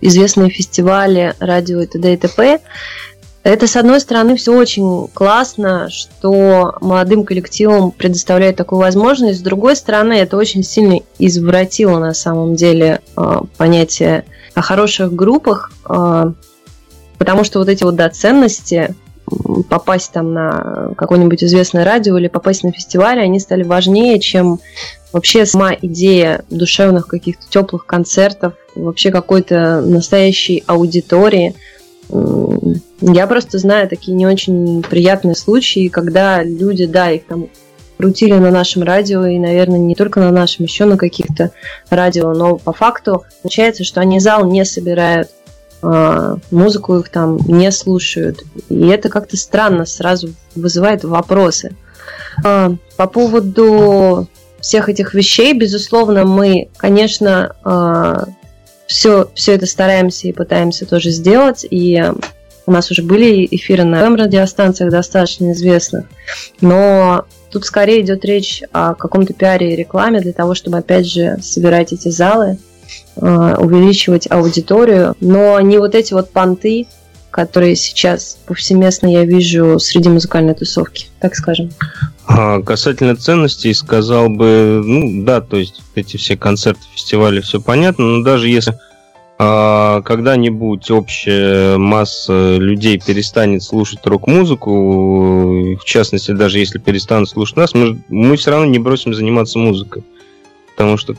известные фестивали, радио и т.д. и т.п. Это, с одной стороны, все очень классно, что молодым коллективам предоставляют такую возможность. С другой стороны, это очень сильно извратило, на самом деле, понятие о хороших группах, потому что вот эти вот ценности, попасть там на какое-нибудь известное радио или попасть на фестиваль, они стали важнее, чем вообще сама идея душевных каких-то теплых концертов, вообще какой-то настоящей аудитории. Я просто знаю такие не очень приятные случаи, когда люди, их там крутили на нашем радио, и, наверное, не только на нашем, еще на каких-то радио, но по факту получается, что они зал не собирают, музыку их там не слушают. И это как-то странно, сразу вызывает вопросы. По поводу всех этих вещей, безусловно, мы, конечно, все это стараемся и пытаемся тоже сделать. И у нас уже были эфиры на FM-радиостанциях достаточно известных. Но тут скорее идет речь о каком-то пиаре и рекламе для того, чтобы, опять же, собирать эти залы, увеличивать аудиторию, но не вот эти понты, которые сейчас повсеместно я вижу среди музыкальной тусовки, так скажем. Касательно ценностей, сказал бы, то есть эти все концерты, фестивали, все понятно, но даже если когда-нибудь общая масса людей перестанет слушать рок-музыку, в частности, даже если перестанут слушать нас, мы все равно не бросим заниматься музыкой. Потому что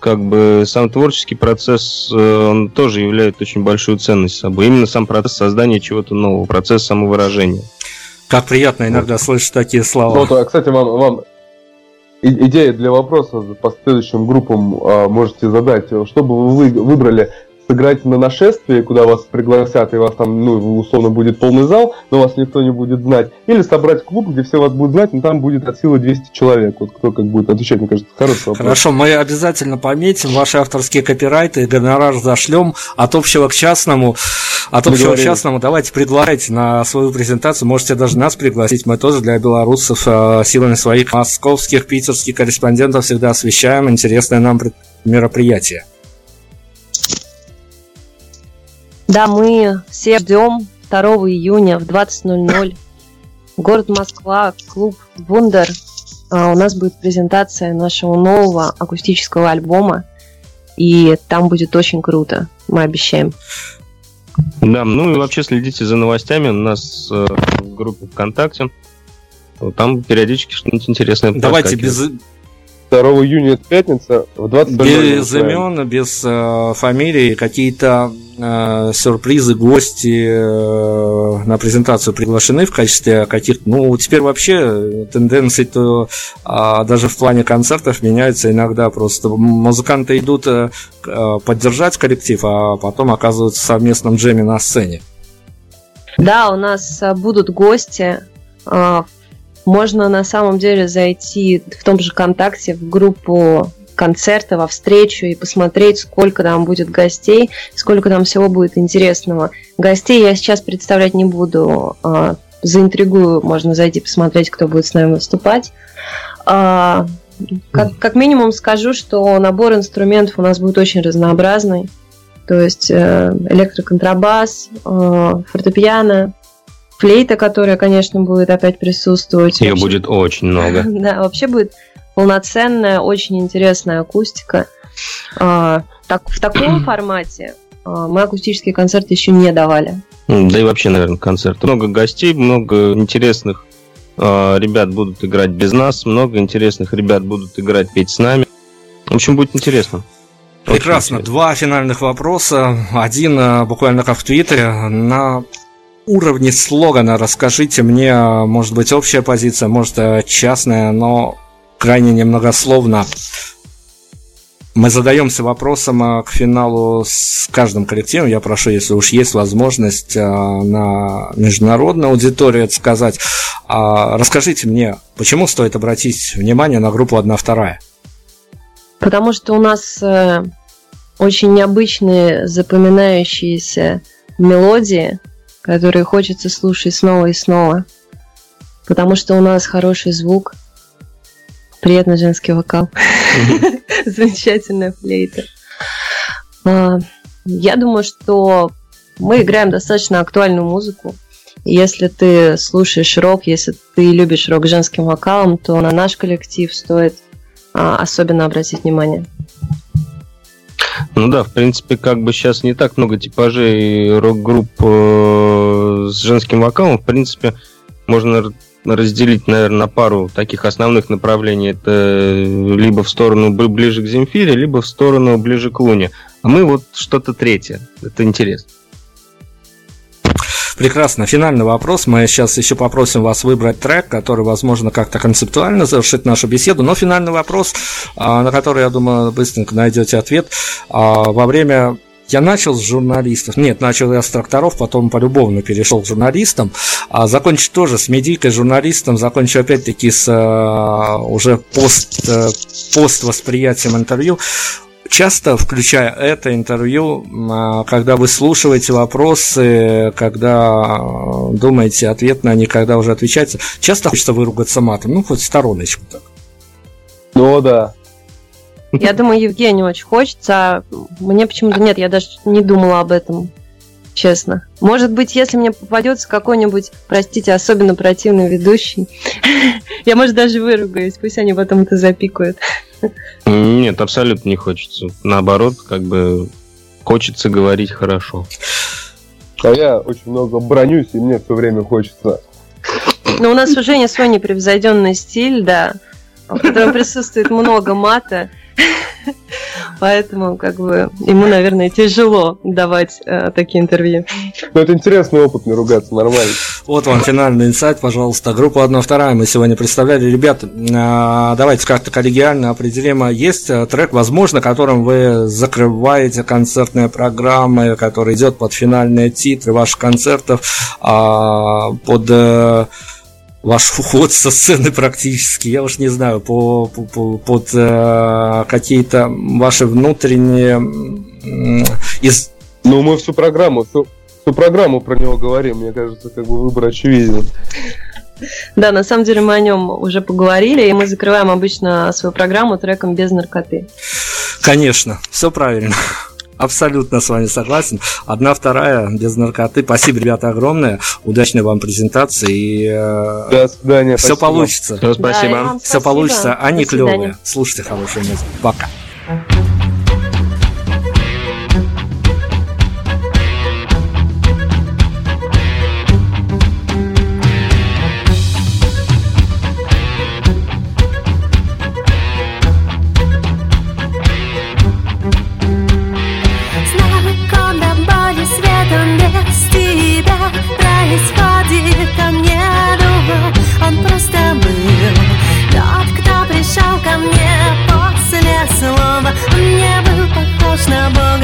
сам творческий процесс, он тоже являет очень большую ценность собой. Именно сам процесс создания чего-то нового, процесс самовыражения. Как приятно иногда слышать такие слова. Кстати, вам идея для вопроса по следующим группам можете задать. Что бы вы выбрали? Сыграть на «Нашествие», куда вас пригласят, и вас там, условно, будет полный зал, но вас никто не будет знать. Или собрать клуб, где все вас будут знать, но там будет от силы 200 человек. Вот кто как будет отвечать, мне кажется, хороший вопрос. Хорошо, мы обязательно пометим ваши авторские копирайты и гонорар зашлем от общего к частному. От общего к частному давайте предлагайте на свою презентацию, можете даже нас пригласить. Мы тоже для белорусов силами своих московских, питерских корреспондентов всегда освещаем интересные нам мероприятия. Да, мы все ждем 2 июня в 20:00. Город Москва, клуб «Вундер». У нас будет презентация нашего нового акустического альбома. И там будет очень круто, мы обещаем. Да, ну и вообще следите за новостями у нас в группе ВКонтакте. Там периодически что-нибудь интересное. Давайте без... 2 июня, это пятница, в 20:00. Без имен, без фамилий, какие-то сюрпризы, гости на презентацию приглашены в качестве каких-то... Ну, теперь вообще тенденции-то даже в плане концертов меняются иногда просто. Музыканты идут поддержать коллектив, а потом оказываются в совместном джеме на сцене. Да, у нас будут гости. Можно на самом деле зайти в том же ВКонтакте в группу концерта, во встречу и посмотреть, сколько там будет гостей, сколько там всего будет интересного. Гостей я сейчас представлять не буду, заинтригую, можно зайти посмотреть, кто будет с нами выступать. Как минимум скажу, что набор инструментов у нас будет очень разнообразный, то есть электроконтрабас, фортепиано, флейта, которая, конечно, будет опять присутствовать. Ее будет очень много. Да, вообще будет полноценная, очень интересная акустика. В таком формате мы акустические концерты еще не давали. Да и вообще, наверное, концерт. Много гостей, много интересных ребят будут играть без нас, много интересных ребят будут играть, петь с нами. В общем, будет интересно. Прекрасно. Два финальных вопроса. Один буквально как в Твиттере. На уровне слогана расскажите мне, может быть, общая позиция, может, частная, но крайне немногословно. Мы задаемся вопросом к финалу с каждым коллективом. Я прошу, если уж есть возможность на международную аудиторию это сказать, расскажите мне, почему стоит обратить внимание на группу «ОднаВторая». Потому что у нас очень необычные запоминающиеся мелодии, которые хочется слушать снова и снова, потому что у нас хороший звук, приятный женский вокал, замечательная флейта. Я думаю, что мы играем достаточно актуальную музыку. Если ты слушаешь рок, если ты любишь рок с женским вокалом, то на наш коллектив стоит особенно обратить внимание. Ну да, в принципе, как бы сейчас не так много типажей рок-групп с женским вокалом. В принципе, можно разделить, наверное, на пару таких основных направлений. Это либо в сторону ближе к Земфире, либо в сторону ближе к Луне. А мы вот что-то третье. Это интересно. Прекрасно. Финальный вопрос. Мы сейчас еще попросим вас выбрать трек, который, возможно, как-то концептуально завершит нашу беседу. Но финальный вопрос, на который, я думаю, быстренько найдете ответ. Во время... Я начал с журналистов. Нет, начал я с тракторов, потом полюбовно перешел к журналистам. Закончу тоже с медийкой, журналистом. Закончу опять-таки с уже поствосприятием интервью. Часто, включая это интервью, когда вы слушаете вопросы, когда думаете ответ на них, когда уже отвечаете, часто хочется выругаться матом, ну, хоть стороночку так. Ну, да. Я думаю, Евгению очень хочется, а мне почему-то нет, я даже не думала об этом, честно. Может быть, если мне попадется какой-нибудь, простите, особенно противный ведущий, я, может, даже выругаюсь, пусть они потом это запикают. Нет, абсолютно не хочется. Наоборот, как бы хочется говорить хорошо. А я очень много бронюсь, и мне все время хочется. Но у нас уже не свой непревзойденный стиль, да, в котором присутствует много мата. Поэтому, как бы, ему, наверное, тяжело давать такие интервью. Ну, это интересный опыт, не ругаться, нормально. Вот вам финальный инсайт, пожалуйста. Группа «ОднаВторая» мы сегодня представляли. Ребята, давайте как-то коллегиально определим. Есть трек, возможно, которым вы закрываете концертные программы, который идет под финальные титры ваших концертов, под... ваш уход со сцены практически, я уж не знаю, под какие-то ваши внутренние... Ну, мы всю программу про него говорим, мне кажется, как бы выбор очевиден. Да, на самом деле мы о нем уже поговорили, и мы закрываем обычно свою программу треком «Без наркоты». Конечно, все правильно. Абсолютно с вами согласен. «ОднаВторая» без наркоты. Спасибо, ребята, огромное. Удачной вам презентации. И до свидания. Все получится. Все, спасибо. Да, все получится. Они клевые. Слушайте хорошую музыку. Пока. с тобой.